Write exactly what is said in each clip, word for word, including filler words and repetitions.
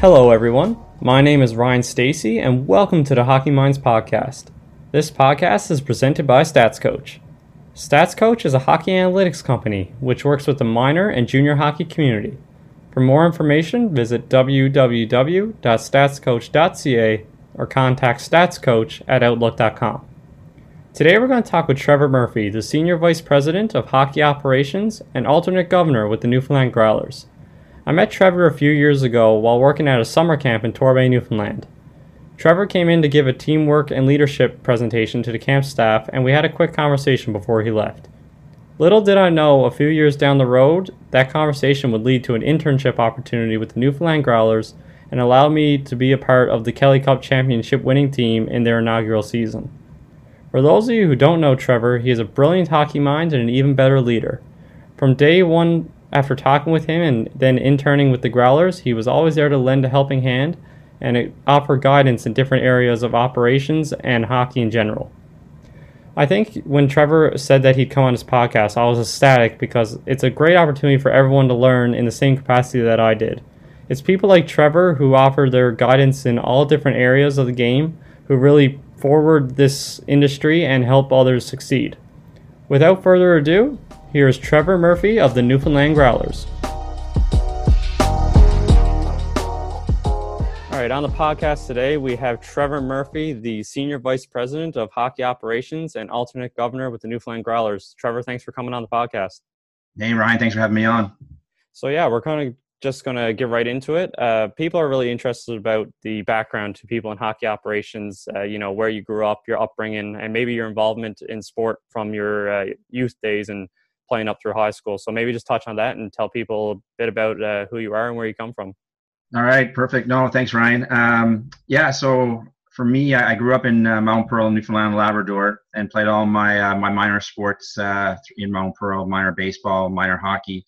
Hello everyone, my name is Ryan Stacey and welcome to the Hockey Minds Podcast. This podcast is presented by Stats Coach. Stats Coach is a hockey analytics company which works with the minor and junior hockey community. For more information, visit w w w dot stats coach dot c a or contact statscoach at outlook dot com. Today we're going to talk with Trevor Murphy, the Senior Vice President of Hockey Operations and alternate governor with the Newfoundland Growlers. I met Trevor a few years ago while working at a summer camp in Torbay, Newfoundland. Trevor came in to give a teamwork and leadership presentation to the camp staff, and we had a quick conversation before he left. Little did I know a few years down the road, that conversation would lead to an internship opportunity with the Newfoundland Growlers and allow me to be a part of the Kelly Cup championship winning team in their inaugural season. For those of you who don't know Trevor, he is a brilliant hockey mind and an even better leader. From day one, after talking with him and then interning with the Growlers, he was always there to lend a helping hand and offer guidance in different areas of operations and hockey in general. I think when Trevor said that he'd come on his podcast, I was ecstatic because it's a great opportunity for everyone to learn in the same capacity that I did. It's people like Trevor who offer their guidance in all different areas of the game who really forward this industry and help others succeed. Without further ado, here is Trevor Murphy of the Newfoundland Growlers. All right, on the podcast today, we have Trevor Murphy, the Senior Vice President of Hockey Operations and alternate governor with the Newfoundland Growlers. Trevor, thanks for coming on the podcast. Hey, Ryan, thanks for having me on. So, yeah, we're kind of just going to get right into it. Uh, people are really interested about the background to people in hockey operations, uh, you know, where you grew up, your upbringing, and maybe your involvement in sport from your uh, youth days and playing up through high school. So maybe just touch on that and tell people a bit about uh, who you are and where you come from. All right. Perfect. No, thanks, Ryan. Um, yeah. So for me, I grew up in uh, Mount Pearl, Newfoundland and Labrador, and played all my, uh, my minor sports uh, in Mount Pearl, minor baseball, minor hockey,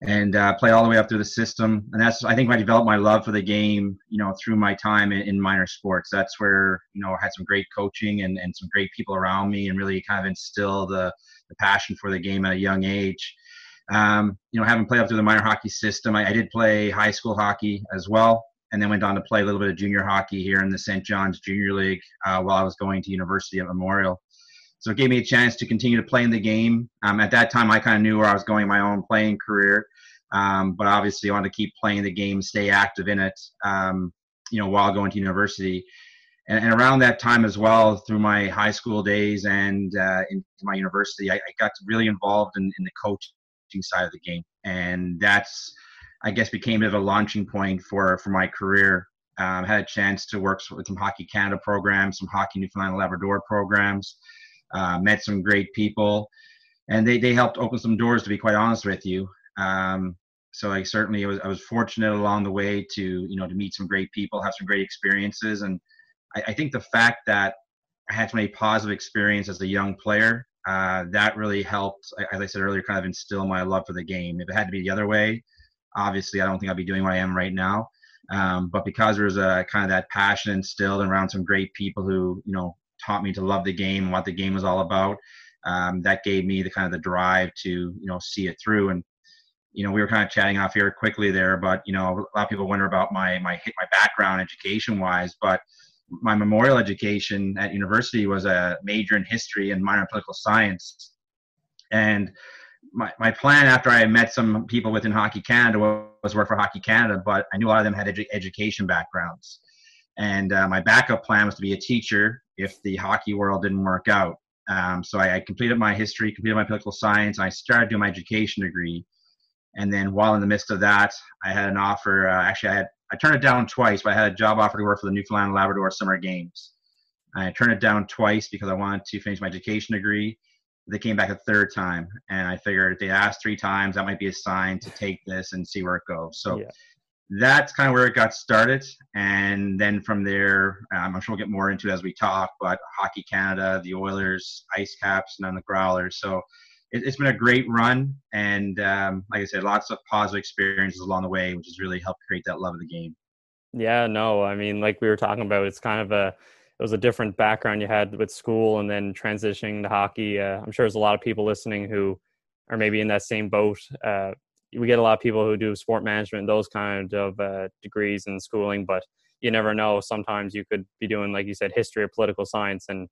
and uh, play all the way up through the system. And that's, I think, I developed my love for the game, you know, through my time in, in minor sports. That's where, you know, I had some great coaching and, and some great people around me and really kind of instilled the, the passion for the game at a young age. Um, you know, having played up through the minor hockey system, I, I did play high school hockey as well, and then went on to play a little bit of junior hockey here in the Saint John's Junior League uh, while I was going to university at Memorial. So it gave me a chance to continue to play in the game. Um, at that time, I kind of knew where I was going in my own playing career, um, but obviously I wanted to keep playing the game, stay active in it, um, you know, while going to university. And, and around that time as well, through my high school days and uh, into my university, I, I got really involved in, in the coaching side of the game. And that's, I guess, became a bit of a launching point for, for my career. Um, had a chance to work with some Hockey Canada programs, some Hockey Newfoundland and Labrador programs. Uh, met some great people, and they, they helped open some doors, to be quite honest with you. Um, so I certainly was, I was fortunate along the way to, you know, to meet some great people, have some great experiences. And I, I think the fact that I had so many positive experiences as a young player, uh, that really helped, as I said earlier, kind of instill my love for the game. If it had to be the other way, obviously I don't think I'd be doing what I am right now. Um, but because there was a kind of that passion instilled around some great people who, you know, taught me to love the game and what the game was all about. Um, that gave me the kind of the drive to, you know, see it through. And, you know, we were kind of chatting off here quickly there, but, you know, a lot of people wonder about my, my, my background education wise, but my Memorial education at university was a major in history and minor in political science. And my, my plan after I met some people within Hockey Canada was work for Hockey Canada, but I knew a lot of them had edu- education backgrounds. And uh, my backup plan was to be a teacher if the hockey world didn't work out. Um, so I, I completed my history, completed my political science, and I started doing my education degree. And then while in the midst of that, I had an offer. Uh, actually, I had I turned it down twice, but I had a job offer to work for the Newfoundland and Labrador Summer Games. I turned it down twice because I wanted to finish my education degree. They came back a third time, and I figured if they asked three times, that might be a sign to take this and see where it goes. So. Yeah. That's kind of where it got started. And then from there, um, I'm sure we'll get more into it as we talk, but Hockey Canada, the Oilers, Ice Caps, and then the Growlers. So it, it's been a great run. And um, like I said, lots of positive experiences along the way, which has really helped create that love of the game. Yeah, no, I mean, like we were talking about, it's kind of a, it was a different background you had with school and then transitioning to hockey. Uh, I'm sure there's a lot of people listening who are maybe in that same boat, uh, we get a lot of people who do sport management, those kind of uh, degrees in schooling, but you never know. Sometimes you could be doing, like you said, history or political science and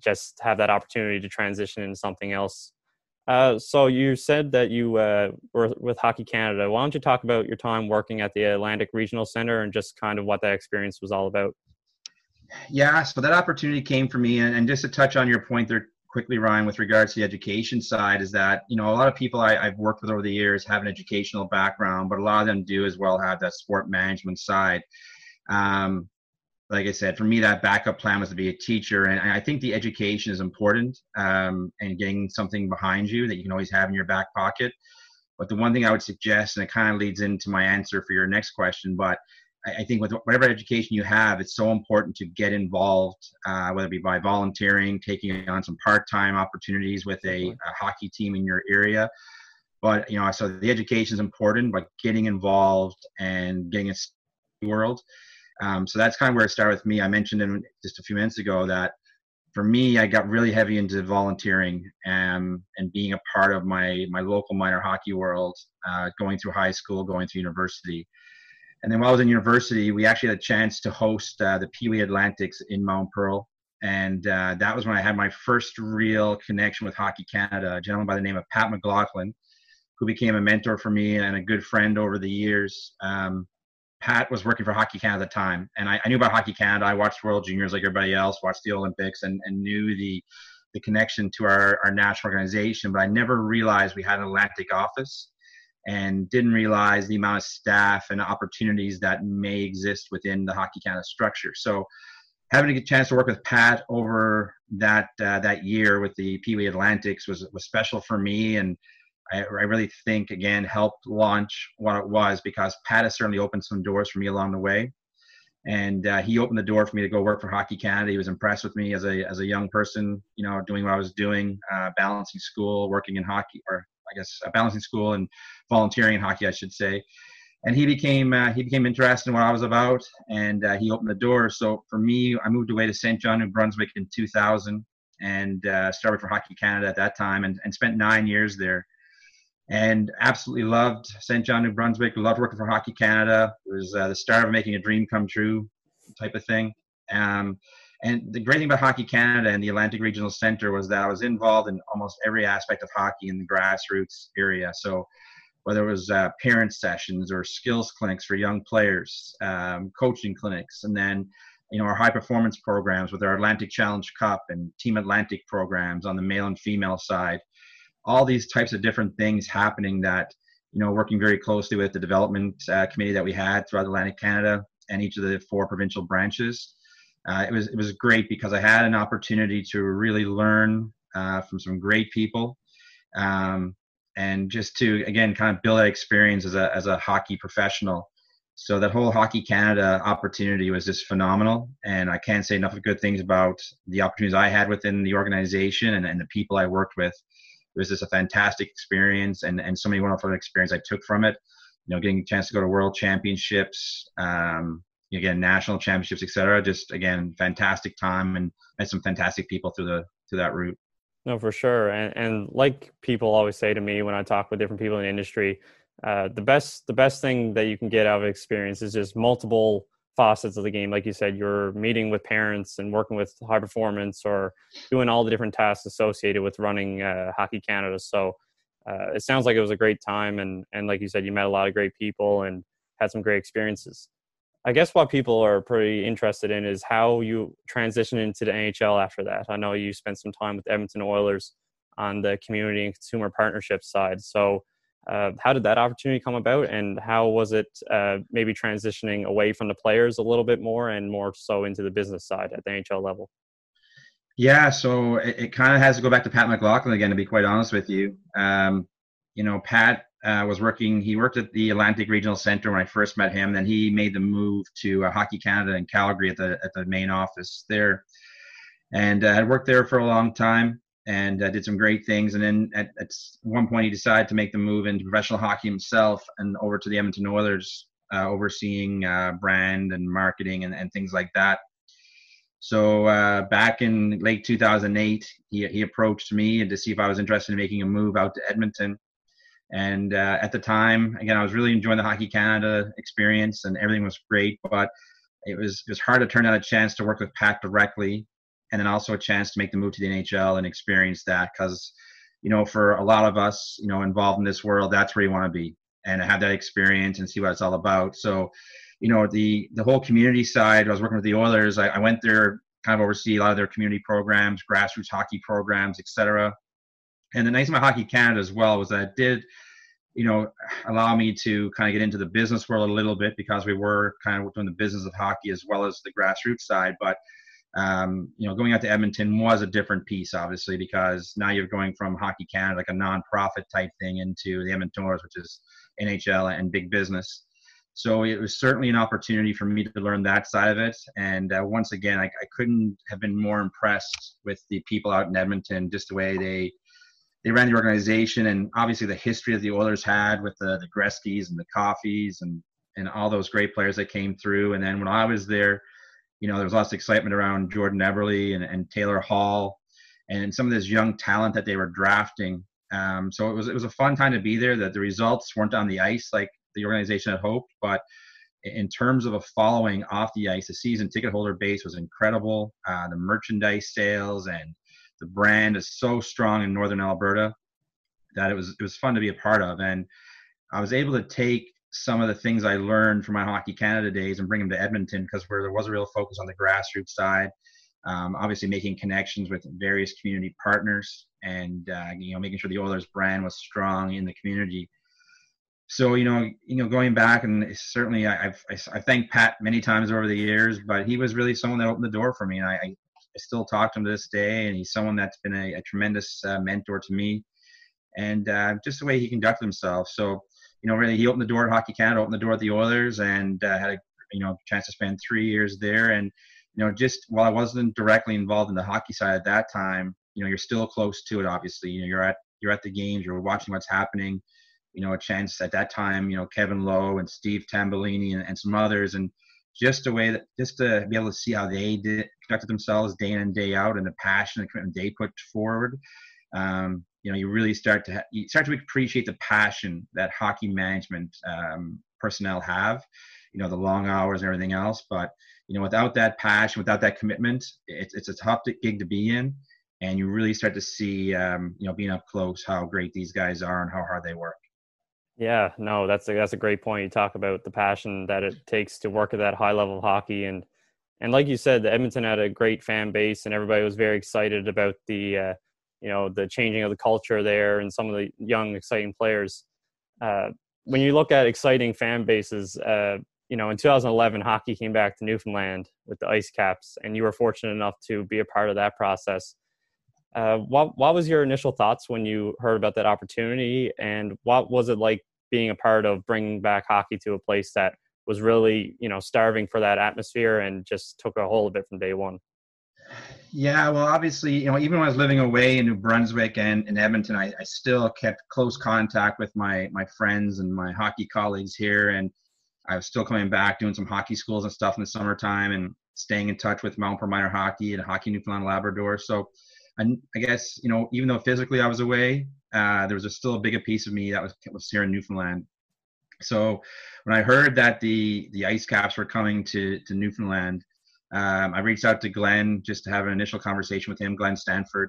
just have that opportunity to transition into something else. Uh, so you said that you uh, were with Hockey Canada. Why don't you talk about your time working at the Atlantic Regional Center and just kind of what that experience was all about? Yeah, so that opportunity came for me. And, and just to touch on your point there quickly, Ryan, with regards to the education side is that, you know, a lot of people I, I've worked with over the years have an educational background, but a lot of them do as well have that sport management side. Um, like I said, for me, that backup plan was to be a teacher. And I think the education is important, um, and getting something behind you that you can always have in your back pocket. But the one thing I would suggest, and it kind of leads into my answer for your next question, but I, I think with whatever education you have, it's so important to get involved, uh, whether it be by volunteering, taking on some part-time opportunities with a, a hockey team in your area. But, you know, so the education is important, but getting involved and getting a world. Um, so that's kind of where it started with me. I mentioned in, just a few minutes ago that for me, I got really heavy into volunteering and, and being a part of my, my local minor hockey world, uh, going through high school, going through university. And then while I was in university, we actually had a chance to host uh, the Pee Wee Atlantics in Mount Pearl. And uh, that was when I had my first real connection with Hockey Canada, a gentleman by the name of Pat McLaughlin, who became a mentor for me and a good friend over the years. Um, Pat was working for Hockey Canada at the time, and I, I knew about Hockey Canada. I watched World Juniors like everybody else, watched the Olympics, and, and knew the the connection to our, our national organization, but I never realized we had an Atlantic office and didn't realize the amount of staff and opportunities that may exist within the Hockey Canada structure. So having a chance to work with Pat over that uh, that year with the Pee Wee Atlantics was was special for me, and I really think, again, helped launch what it was, because Pat has certainly opened some doors for me along the way. And uh, he opened the door for me to go work for Hockey Canada. He was impressed with me as a as a young person, you know, doing what I was doing, uh, balancing school, working in hockey, or I guess uh, balancing school and volunteering in hockey, I should say. And he became uh, he became interested in what I was about, and uh, he opened the door. So for me, I moved away to Saint John, New Brunswick in two thousand, and uh, started for Hockey Canada at that time, and, and spent nine years there. And absolutely loved Saint John, New Brunswick. Loved working for Hockey Canada. It was uh, the start of making a dream come true type of thing. Um, and the great thing about Hockey Canada and the Atlantic Regional Center was that I was involved in almost every aspect of hockey in the grassroots area. So whether it was uh, parent sessions or skills clinics for young players, um, coaching clinics, and then, you know, our high performance programs with our Atlantic Challenge Cup and Team Atlantic programs on the male and female side. All these types of different things happening that, you know, working very closely with the development uh, committee that we had throughout Atlantic Canada and each of the four provincial branches. Uh, it was it was great because I had an opportunity to really learn uh, from some great people, um, and just to, again, kind of build that experience as a as a hockey professional. So that whole Hockey Canada opportunity was just phenomenal. And I can't say enough of good things about the opportunities I had within the organization and, and the people I worked with. It was just a fantastic experience, and, and so many wonderful experiences I took from it. You know, getting a chance to go to world championships, um, again, national championships, et cetera. Just, again, fantastic time, and met some fantastic people through the through that route. No, for sure. And, and like people always say to me when I talk with different people in the industry, uh, the best the best thing that you can get out of experience is just multiple facets of the game. Like you said, you're meeting with parents and working with high performance, or doing all the different tasks associated with running uh, Hockey Canada. So uh, it sounds like it was a great time, and and like you said, you met a lot of great people and had some great experiences. I guess what people are pretty interested in is how you transitioned into the N H L after that. I know you spent some time with Edmonton Oilers on the community and consumer partnership side. So Uh, how did that opportunity come about, and how was it uh, maybe transitioning away from the players a little bit more and more so into the business side at the N H L level? Yeah, so it, it kind of has to go back to Pat McLaughlin again, to be quite honest with you. Um, you know, Pat uh, was working, he worked at the Atlantic Regional Center when I first met him. Then he made the move to uh, Hockey Canada in Calgary at the, at the main office there. And I uh, worked there for a long time. And uh, did some great things. And then at, at one point, he decided to make the move into professional hockey himself and over to the Edmonton Oilers, uh, overseeing uh, brand and marketing and, and things like that. So uh, back in late two thousand eight, he, he approached me to see if I was interested in making a move out to Edmonton. And uh, at the time, again, I was really enjoying the Hockey Canada experience and everything was great, but it was, it was hard to turn down a chance to work with Pat directly, and then also a chance to make the move to the N H L and experience that, because, you know, for a lot of us, you know, involved in this world, that's where you want to be and have that experience and see what it's all about. So, you know, the, the whole community side, I was working with the Oilers. I, I went there kind of oversee a lot of their community programs, grassroots hockey programs, et cetera. And the nice thing about Hockey Canada as well was that it did, you know, allow me to kind of get into the business world a little bit, because we were kind of doing the business of hockey as well as the grassroots side. But, um, you know, going out to Edmonton was a different piece, obviously, because now you're going from Hockey Canada, like a nonprofit type thing, into the Edmonton Oilers, which is N H L and big business. So it was certainly an opportunity for me to learn that side of it. And uh, once again, I, I couldn't have been more impressed with the people out in Edmonton, just the way they they ran the organization, and obviously the history that the Oilers had with the, the Greskys and the Coffees and, and all those great players that came through. And then when I was there, you know, there was lots of excitement around Jordan Eberle and, and Taylor Hall and some of this young talent that they were drafting. Um, so it was, it was a fun time to be there. That the results weren't on the ice like the organization had hoped, but in terms of a following off the ice, the season ticket holder base was incredible. Uh, the merchandise sales and the brand is so strong in Northern Alberta that it was it was fun to be a part of. And I was able to take some of the things I learned from my Hockey Canada days and bring them to Edmonton, because where there was a real focus on the grassroots side, um, obviously making connections with various community partners and, uh, you know, making sure the Oilers brand was strong in the community. So, you know, you know, going back, and certainly I, I've, I, I thanked Pat many times over the years, but he was really someone that opened the door for me. And I, I I still talk to him to this day, and he's someone that's been a, a tremendous uh, mentor to me, and uh, just the way he conducted himself. So, you know, really, he opened the door at Hockey Canada, opened the door at the Oilers, and uh, had a you know chance to spend three years there. And you know, just while I wasn't directly involved in the hockey side at that time, you know, you're still close to it. Obviously, you know, you're at you're at the games, you're watching what's happening. You know, a chance at that time, you know, Kevin Lowe and Steve Tambellini and, and some others, and just a way that just to be able to see how they did, conducted themselves day in and day out, and the passion and commitment they put forward. Um, you know, you really start to ha- you start to appreciate the passion that hockey management um, personnel have, you know, the long hours and everything else. But, you know, without that passion, without that commitment, it's, it's a tough gig to be in. And you really start to see, um, you know, being up close, how great these guys are and how hard they work. Yeah, no, that's a, that's a great point. You talk about the passion that it takes to work at that high level of hockey. And, and like you said, Edmonton had a great fan base, and everybody was very excited about the, uh, you know, the changing of the culture there and some of the young, exciting players. Uh, when you look at exciting fan bases, uh, you know, in two thousand eleven, hockey came back to Newfoundland with the Ice Caps, and you were fortunate enough to be a part of that process. Uh, what, what was your initial thoughts when you heard about that opportunity, and what was it like being a part of bringing back hockey to a place that was really, you know, starving for that atmosphere and just took a hold of it from day one? Yeah, well, obviously, you know, even when I was living away in New Brunswick and in Edmonton, I, I still kept close contact with my, my friends and my hockey colleagues here. And I was still coming back, doing some hockey schools and stuff in the summertime, and staying in touch with Mount Pearl Minor Hockey and Hockey Newfoundland and Labrador. So, and I guess, you know, even though physically I was away, uh, there was a, still a bigger piece of me that was, was here in Newfoundland. So when I heard that the, the Ice Caps were coming to, to Newfoundland, um, I reached out to Glenn just to have an initial conversation with him, Glenn Stanford,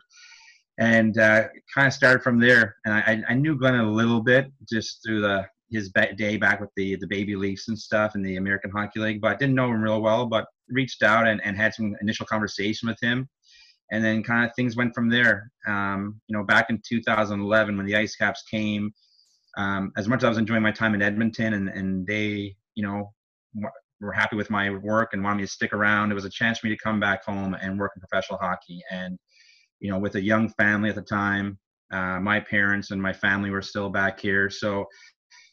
and uh, kind of started from there. And I, I knew Glenn a little bit just through the his day back with the, the baby Leafs and stuff in the American Hockey League, but I didn't know him real well, but reached out and, and had some initial conversation with him. And then kind of things went from there. Um, you know, back in two thousand eleven, when the Ice Caps came, um, as much as I was enjoying my time in Edmonton and, and they, you know, were happy with my work and wanted me to stick around, it was a chance for me to come back home and work in professional hockey. And, you know, with a young family at the time, uh, my parents and my family were still back here. So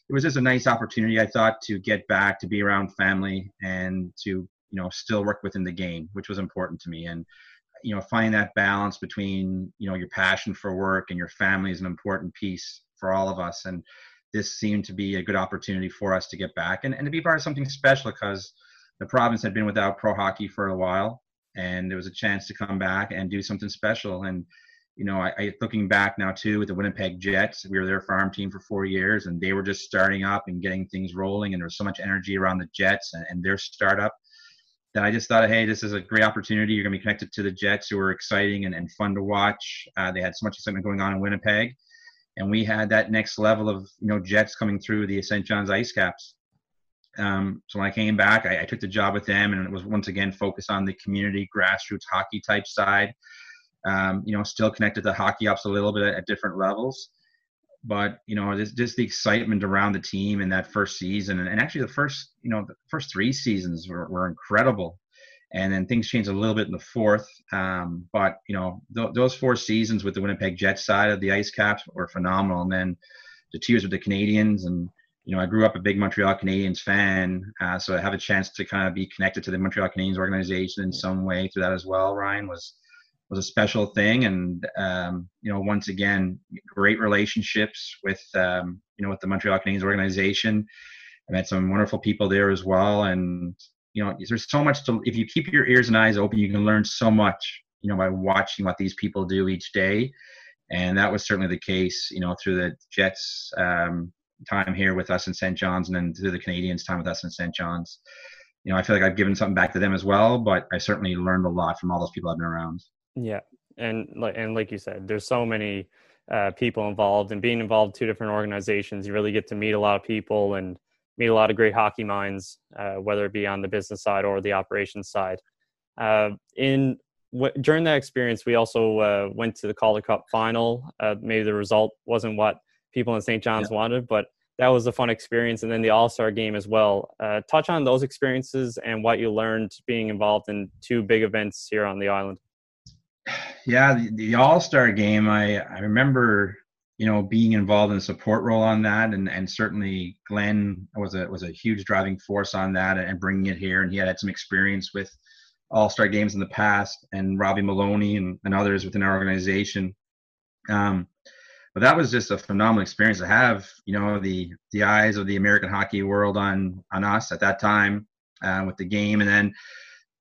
it was just a nice opportunity, I thought, to get back, to be around family and to, you know, still work within the game, which was important to me. And, you know, find that balance between, you know, your passion for work and your family is an important piece for all of us. And this seemed to be a good opportunity for us to get back and, and to be part of something special, because the province had been without pro hockey for a while, and there was a chance to come back and do something special. And, you know, I, I looking back now too with the Winnipeg Jets, we were their farm team for four years and they were just starting up and getting things rolling. And there was so much energy around the Jets and, and their startup that I just thought, hey, this is a great opportunity. You're going to be connected to the Jets, who were exciting and, and fun to watch. Uh, they had so much excitement going on in Winnipeg. And we had that next level of, you know, Jets coming through the Saint John's Ice Caps. Um, so when I came back, I, I took the job with them, and it was once again focused on the community, grassroots hockey type side. Um, you know, still connected to hockey ops a little bit at, at different levels. But, you know, just, just the excitement around the team in that first season. And, and actually the first, you know, the first three seasons were, were incredible. And then things changed a little bit in the fourth. Um, but, you know, th- those four seasons with the Winnipeg Jets side of the Ice Caps were phenomenal. And then the two years with the Canadiens. And, you know, I grew up a big Montreal Canadiens fan. Uh, so I have a chance to kind of be connected to the Montreal Canadiens organization in some way through that as well, Ryan, was was a special thing. And, um, you know, once again, great relationships with, um, you know, with the Montreal Canadiens organization. I met some wonderful people there as well. And, you know, there's so much to, if you keep your ears and eyes open, you can learn so much, you know, by watching what these people do each day. And that was certainly the case, you know, through the Jets um, time here with us in Saint John's, and then through the Canadiens time with us in Saint John's. You know, I feel like I've given something back to them as well, but I certainly learned a lot from all those people I've been around. Yeah. And like, and like you said, there's so many uh, people involved, and being involved in two different organizations, you really get to meet a lot of people and meet a lot of great hockey minds, uh, whether it be on the business side or the operations side. Uh, in w- During that experience, we also uh, went to the Calder Cup final. Uh, maybe the result wasn't what people in Saint John's yeah. wanted, but that was a fun experience. And then the All-Star game as well. Uh, touch on those experiences and what you learned being involved in two big events here on the island. Yeah, the, the All-Star game, I, I remember, you know, being involved in a support role on that. And, and certainly Glenn was a was a huge driving force on that and bringing it here. And he had, had some experience with All-Star games in the past, and Robbie Maloney and, and others within our organization. Um, but that was just a phenomenal experience to have, you know, the the eyes of the American hockey world on, on us at that time uh, with the game. And then,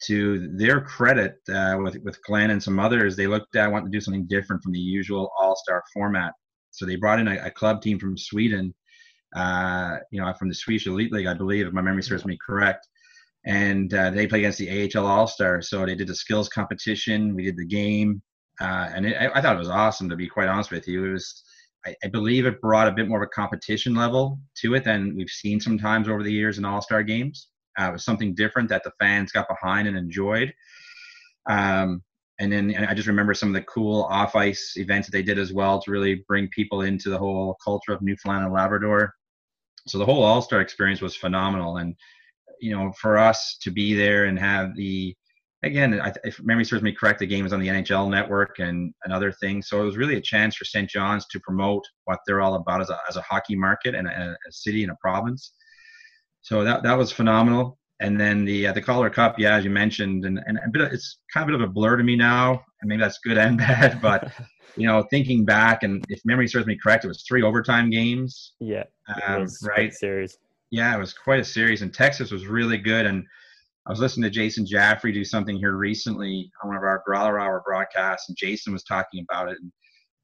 to their credit, uh, with, with Glenn and some others, they looked at wanting to do something different from the usual all-star format. So they brought in a, a club team from Sweden, uh, you know, from the Swedish Elite League, I believe, if my memory serves me correct. And uh, they played against the A H L All-Stars. So they did the skills competition. We did the game. Uh, and it, I, I thought it was awesome, to be quite honest with you. It was, I, I believe it brought a bit more of a competition level to it than we've seen sometimes over the years in all-star games. Uh, it was something different that the fans got behind and enjoyed. Um, and then and I just remember some of the cool off-ice events that they did as well to really bring people into the whole culture of Newfoundland and Labrador. So the whole All-Star experience was phenomenal. And, you know, for us to be there and have the, again, I, if memory serves me correct, the game was on the N H L network and, and other things. So it was really a chance for Saint John's to promote what they're all about as a, as a hockey market and a, a city and a province. So that that was phenomenal. And then the uh, the Calder Cup, yeah, as you mentioned, and, and a bit of, it's kind of a bit of a blur to me now, and maybe that's good and bad, but, you know, thinking back, and if memory serves me correct, it was three overtime games. Yeah, um, was right? Series. Yeah, it was quite a series, and Texas was really good. And I was listening to Jason Jaffrey do something here recently on one of our Growler Hour broadcasts, and Jason was talking about it, and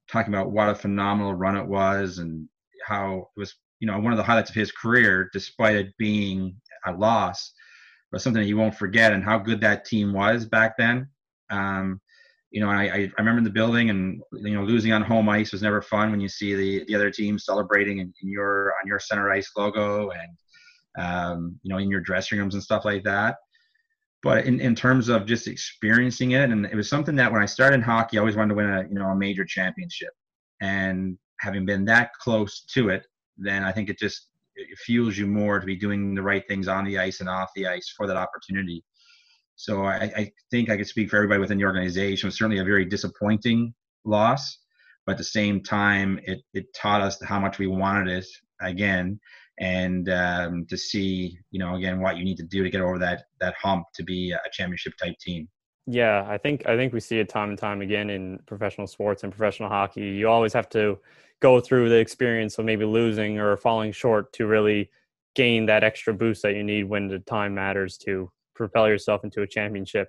talking about what a phenomenal run it was, and how it was, you know, one of the highlights of his career, despite it being a loss, but something that you won't forget, and how good that team was back then. Um, you know, I, I remember in the building, and, you know, losing on home ice was never fun when you see the, the other team celebrating in, in your, on your center ice logo, and, um, you know, in your dressing rooms and stuff like that. But in, in terms of just experiencing it, and it was something that when I started in hockey, I always wanted to win a, you know, a major championship, and having been that close to it, then I think it just it fuels you more to be doing the right things on the ice and off the ice for that opportunity. So I, I think I could speak for everybody within the organization. It was certainly a very disappointing loss, but at the same time, it, it taught us how much we wanted it again, and um, to see, you know, again, what you need to do to get over that, that hump to be a championship type team. Yeah, I think I think we see it time and time again in professional sports and professional hockey. You always have to go through the experience of maybe losing or falling short to really gain that extra boost that you need when the time matters to propel yourself into a championship.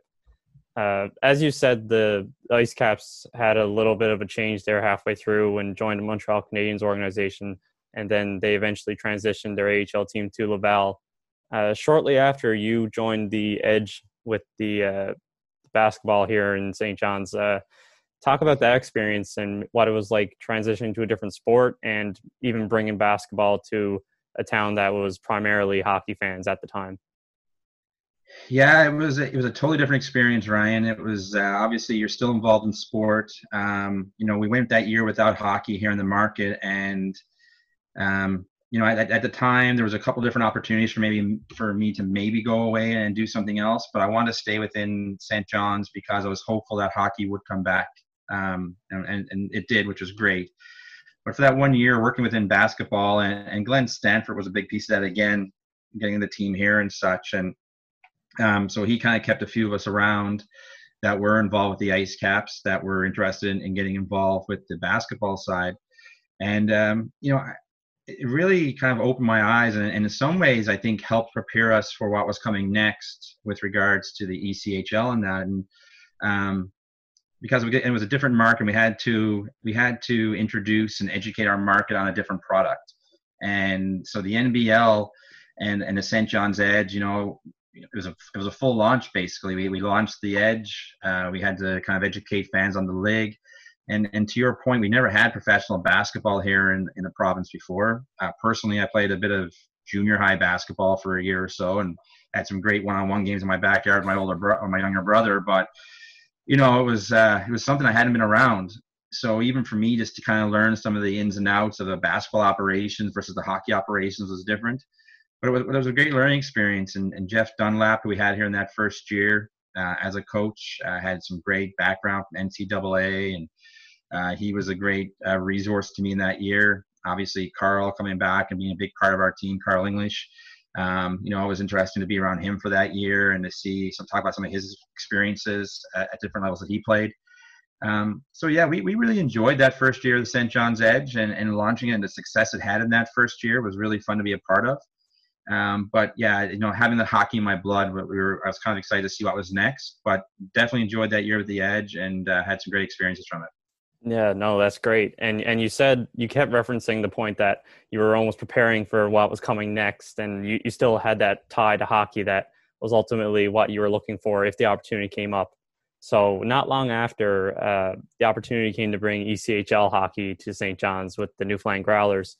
Uh, as you said, the Ice Caps had a little bit of a change there halfway through and joined the Montreal Canadiens organization, and then they eventually transitioned their A H L team to Laval. Uh, shortly after, you joined the Edge with the uh, basketball here in Saint John's. Uh, talk about that experience and what it was like transitioning to a different sport and even bringing basketball to a town that was primarily hockey fans at the time. Yeah, it was a, it was a totally different experience, Ryan. It was uh, obviously you're still involved in sport. Um, you know, we went that year without hockey here in the market, and um, you know, at, at the time there was a couple different opportunities for maybe for me to maybe go away and do something else, but I wanted to stay within Saint John's because I was hopeful that hockey would come back, um, and, and and it did, which was great. But for that one year, working within basketball, and, and Glenn Stanford was a big piece of that again, getting the team here and such, and Um, so he kind of kept a few of us around that were involved with the Ice Caps, that were interested in, in getting involved with the basketball side. And, um, you know, it really kind of opened my eyes and, and in some ways I think helped prepare us for what was coming next with regards to the E C H L and that. And um, because we get, it was a different market, we had to we had to introduce and educate our market on a different product. And so the N B L and, and the Saint John's Edge, you know, it was a it was a full launch basically. We we launched the Edge. Uh, we had to kind of educate fans on the league, and and to your point, we never had professional basketball here in, in the province before. Uh, personally, I played a bit of junior high basketball for a year or so, and had some great one-on-one games in my backyard with my older bro- or my younger brother. But you know, it was uh, it was something I hadn't been around. So even for me, just to kind of learn some of the ins and outs of the basketball operations versus the hockey operations was different. But it was, it was a great learning experience, and, and Jeff Dunlap, who we had here in that first year uh, as a coach, uh, had some great background from N C double A, and uh, he was a great uh, resource to me in that year. Obviously, Carl coming back and being a big part of our team, Carl English. Um, you know, it was interesting to be around him for that year and to see some talk about some of his experiences at, at different levels that he played. Um, so, yeah, we, we really enjoyed that first year of the Saint John's Edge, and, and launching it and the success it had in that first year was really fun to be a part of. Um, but yeah, you know, having the hockey in my blood, we were, I was kind of excited to see what was next, but definitely enjoyed that year with the Edge and uh, had some great experiences from it. Yeah, no, that's great. And, and you said you kept referencing the point that you were almost preparing for what was coming next, and you, you still had that tie to hockey that was ultimately what you were looking for if the opportunity came up. So not long after, uh, the opportunity came to bring E C H L hockey to Saint John's with the Newfoundland Growlers.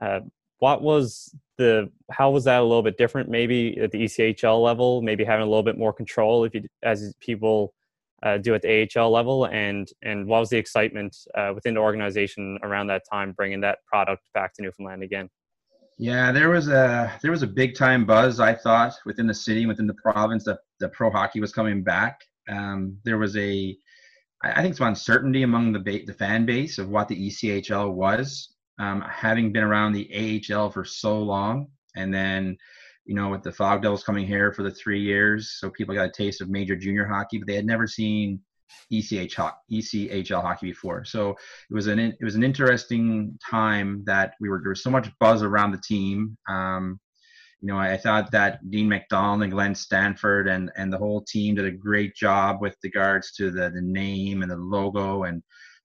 Uh, What was the, how was that a little bit different maybe at the E C H L level, maybe having a little bit more control if you, as people uh, do at the A H L level? And, and what was the excitement uh, within the organization around that time, bringing that product back to Newfoundland again? Yeah, there was a, there was a big time buzz, I thought, within the city, within the province, that the pro hockey was coming back. Um, there was a, I think some uncertainty among the, ba- the fan base of what the E C H L was. Um, having been around the A H L for so long, and then, you know, with the Fog Devils coming here for the three years, so people got a taste of major junior hockey, but they had never seen E C H H E C H L hockey before. So it was an it was an interesting time that we were there was so much buzz around the team. Um, you know, I, I thought that Dean McDonald and Glenn Stanford and and the whole team did a great job with regards to the the name and the logo, and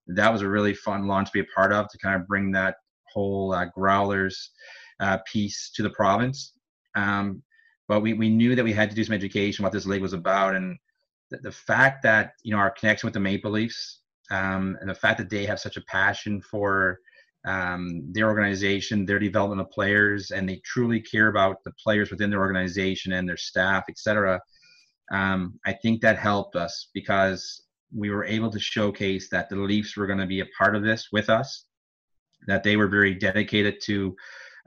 that was a really fun launch to be a part of, to kind of bring that whole uh, Growlers uh, piece to the province. Um, but we, we knew that we had to do some education, what this league was about. And the, the fact that, you know, our connection with the Maple Leafs, um, and the fact that they have such a passion for um, their organization, their development of players, and they truly care about the players within their organization and their staff, et cetera. Um, I think that helped us because we were able to showcase that the Leafs were going to be a part of this with us, that they were very dedicated to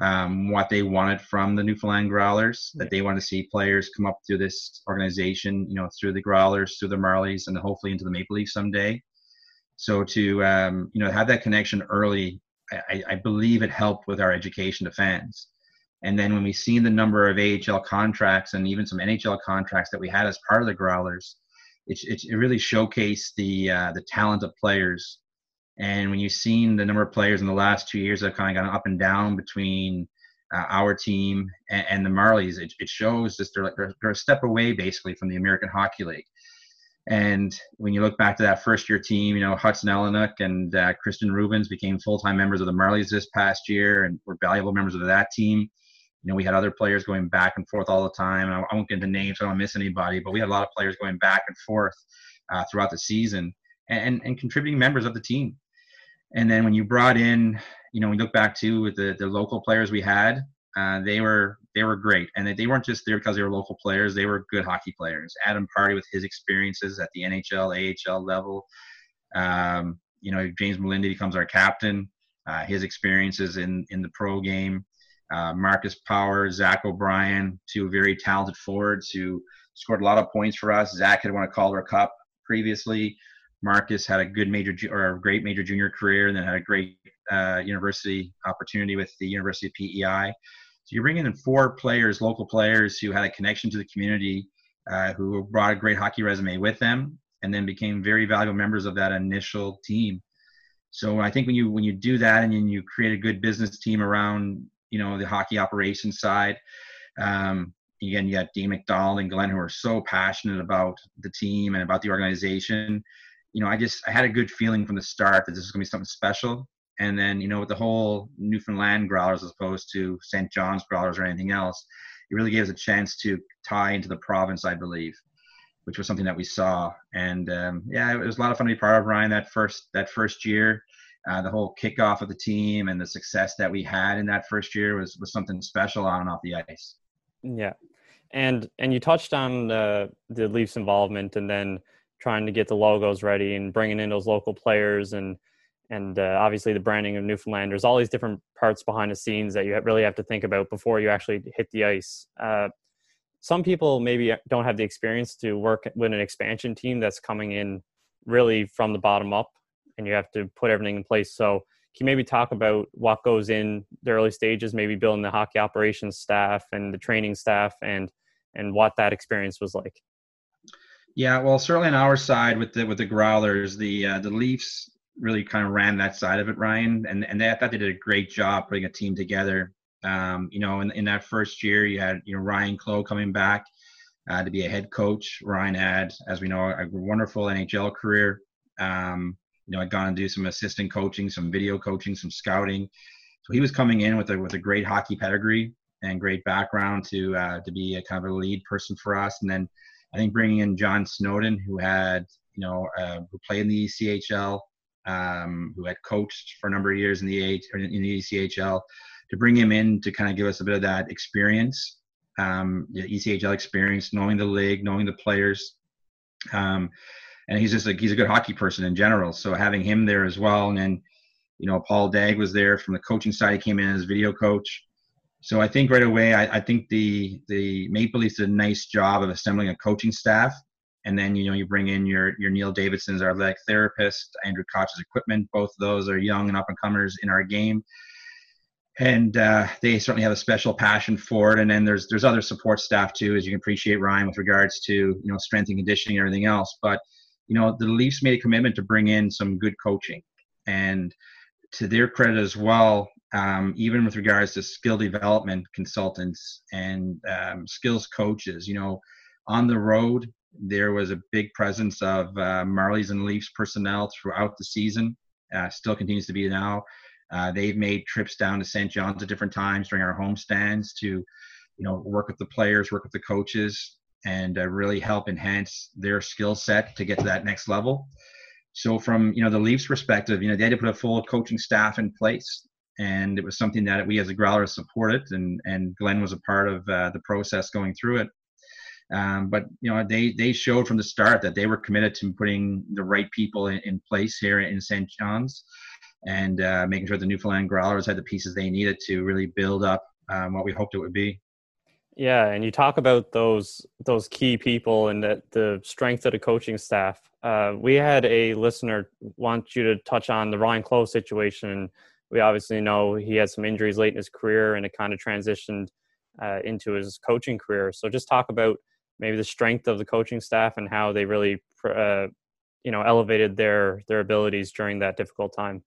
um, what they wanted from the Newfoundland Growlers, that they wanted to see players come up through this organization, you know, through the Growlers, through the Marlies, and hopefully into the Maple Leafs someday. So to, um, you know, have that connection early, I, I believe it helped with our education to fans. And then when we seen the number of A H L contracts and even some N H L contracts that we had as part of the Growlers, It, it, it really showcased the uh, the talent of players. And when you've seen the number of players in the last two years that have kind of gone up and down between uh, our team and, and the Marlies, it, it shows just they're, they're, they're a step away basically from the American Hockey League. And when you look back to that first year team, you know, Hudson Elenuk and uh, Kristen Rubens became full-time members of the Marlies this past year and were valuable members of that team. You know, we had other players going back and forth all the time. I, I won't get into names, so I don't miss anybody, but we had a lot of players going back and forth uh, throughout the season and, and contributing members of the team. And then when you brought in, you know, we look back to with the, the local players we had, uh, they were they were great. And they, they weren't just there because they were local players. They were good hockey players. Adam Party with his experiences at the N H L, A H L level. Um, you know, James Melindy becomes our captain. Uh, his experiences in, in the pro game. Uh, Marcus Power, Zach O'Brien, two very talented forwards who scored a lot of points for us. Zach had won a Calder Cup previously. Marcus had a good major or a great major junior career and then had a great uh, university opportunity with the University of P E I. So you're bringing in four players, local players who had a connection to the community, uh, who brought a great hockey resume with them and then became very valuable members of that initial team. So I think when you, when you do that and then you create a good business team around, you know, the hockey operations side, um, again, you got Dean McDonald and Glenn who are so passionate about the team and about the organization. You know, I just, I had a good feeling from the start that this was going to be something special. And then, you know, with the whole Newfoundland Growlers as opposed to Saint John's Growlers or anything else, it really gave us a chance to tie into the province, I believe, which was something that we saw. And, um, yeah, it was a lot of fun to be part of, Ryan, that first that first year. Uh, the whole kickoff of the team and the success that we had in that first year was, was something special on and off the ice. Yeah. And and you touched on the, the Leafs involvement and then trying to get the logos ready and bringing in those local players and and uh, obviously the branding of Newfoundland. There's all these different parts behind the scenes that you really have to think about before you actually hit the ice. Uh, some people maybe don't have the experience to work with an expansion team that's coming in really from the bottom up, and you have to put everything in place. So can you maybe talk about what goes in the early stages, maybe building the hockey operations staff and the training staff and and what that experience was like? Yeah, well, certainly on our side with the with the Growlers, the uh, the Leafs really kind of ran that side of it, Ryan, and and they, I thought they did a great job putting a team together. Um, you know, in, in that first year, you had you know Ryan Clough coming back uh, to be a head coach. Ryan had, as we know, a wonderful N H L career. Um, you know, had gone and do some assistant coaching, some video coaching, some scouting. So he was coming in with a with a great hockey pedigree and great background to uh, to be a kind of a lead person for us, and then. I think bringing in John Snowden, who had, you know, uh, who played in the E C H L, um, who had coached for a number of years in the a- in the E C H L, to bring him in to kind of give us a bit of that experience, um, the E C H L experience, knowing the league, knowing the players, um, and he's just like he's a good hockey person in general. So having him there as well, and then, you know, Paul Dagg was there from the coaching side. He came in as video coach. So I think right away, I, I think the the Maple Leafs did a nice job of assembling a coaching staff, and then you know you bring in your your Neil Davidson's our athletic therapist, Andrew Koch's equipment. Both of those are young and up and comers in our game, and uh, they certainly have a special passion for it. And then there's there's other support staff too, as you can appreciate, Ryan, with regards to you know strength and conditioning and everything else. But you know the Leafs made a commitment to bring in some good coaching, and to their credit as well. Um, even with regards to skill development consultants and um, skills coaches, you know, on the road, there was a big presence of uh, Marlies and Leafs personnel throughout the season, uh, still continues to be now. Uh, they've made trips down to Saint John's at different times during our homestands to, you know, work with the players, work with the coaches, and uh, really help enhance their skill set to get to that next level. So from, you know, the Leafs perspective, you know, they had to put a full coaching staff in place. And it was something that we as a Growler supported, and, and Glenn was a part of uh, the process going through it. Um, but, you know, they, they showed from the start that they were committed to putting the right people in, in place here in Saint John's and uh, making sure the Newfoundland Growlers had the pieces they needed to really build up um, what we hoped it would be. Yeah, and you talk about those those key people and the, the strength of the coaching staff. Uh, we had a listener want you to touch on the Ryan Clough situation. We obviously know he had some injuries late in his career and it kind of transitioned uh, into his coaching career. So just talk about maybe the strength of the coaching staff and how they really, uh, you know, elevated their, their abilities during that difficult time.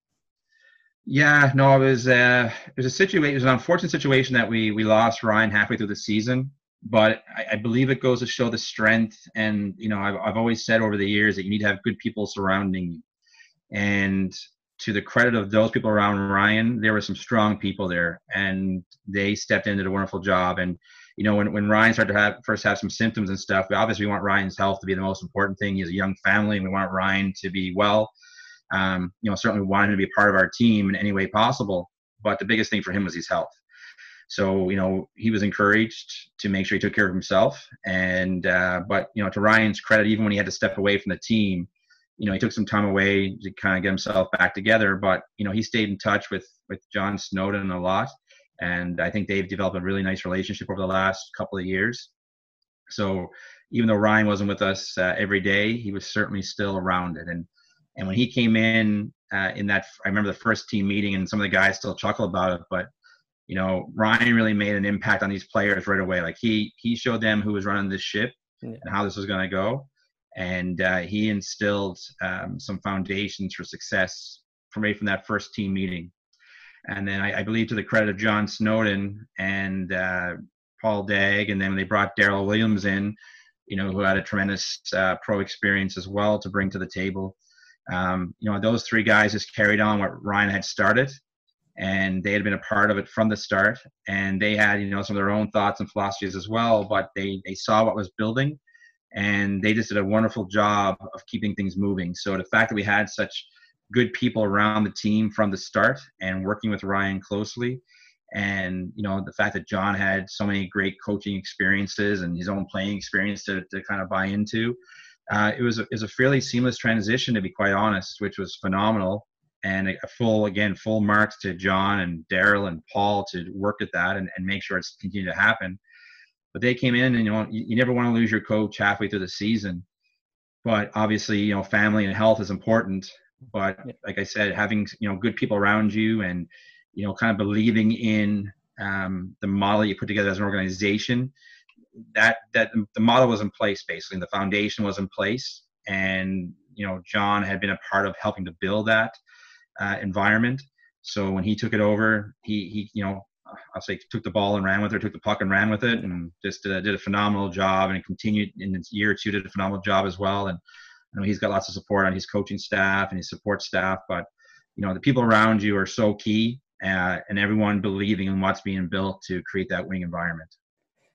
Yeah, no, it was, uh, it was a situation, it was an unfortunate situation that we, we lost Ryan halfway through the season. But I, I believe it goes to show the strength. And, you know, I've, I've always said over the years that you need to have good people surrounding you. And to the credit of those people around Ryan, there were some strong people there, and they stepped in, did a wonderful job. And, you know, when, when Ryan started to have, first have some symptoms and stuff, we obviously want Ryan's health to be the most important thing. He's a young family, and we want Ryan to be well. Um, you know, certainly want him to be a part of our team in any way possible. But the biggest thing for him was his health. So, you know, he was encouraged to make sure he took care of himself. And, uh, but, you know, to Ryan's credit, even when he had to step away from the team, you know, he took some time away to kind of get himself back together. But, you know, he stayed in touch with, with John Snowden a lot. And I think they've developed a really nice relationship over the last couple of years. So even though Ryan wasn't with us uh, every day, he was certainly still around it. And, and when he came in, uh, in that, I remember the first team meeting, and some of the guys still chuckle about it, but, you know, Ryan really made an impact on these players right away. Like he, he showed them who was running this ship yeah. and how this was going to go. And uh, he instilled um, some foundations for success for me from that first team meeting. And then I, I believe, to the credit of John Snowden and uh, Paul Dagg, and then when they brought Daryl Williams in, you know, who had a tremendous uh, pro experience as well to bring to the table. Um, you know, those three guys just carried on what Ryan had started. And they had been a part of it from the start, and they had, you know, some of their own thoughts and philosophies as well, but they, they saw what was building, and they just did a wonderful job of keeping things moving. So the fact that we had such good people around the team from the start and working with Ryan closely, and, you know, the fact that John had so many great coaching experiences and his own playing experience to, to kind of buy into, uh, it was a, it was a fairly seamless transition, to be quite honest, which was phenomenal. And a full, again, full marks to John and Daryl and Paul to work at that and, and make sure it's continued to happen. But they came in, and you know, you never want to lose your coach halfway through the season. But obviously, you know, family and health is important. But like I said, having, you know, good people around you, and, you know, kind of believing in um, the model you put together as an organization, that that the model was in place, basically, and the foundation was in place. And, you know, John had been a part of helping to build that Uh, environment. So when he took it over, he, he, you know, I'll say took the ball and ran with it, took the puck and ran with it, and just uh, did a phenomenal job, and continued in this year or two, did a phenomenal job as well. And you know, he's got lots of support on his coaching staff and his support staff, but you know, the people around you are so key, uh, and everyone believing in what's being built to create that winning environment.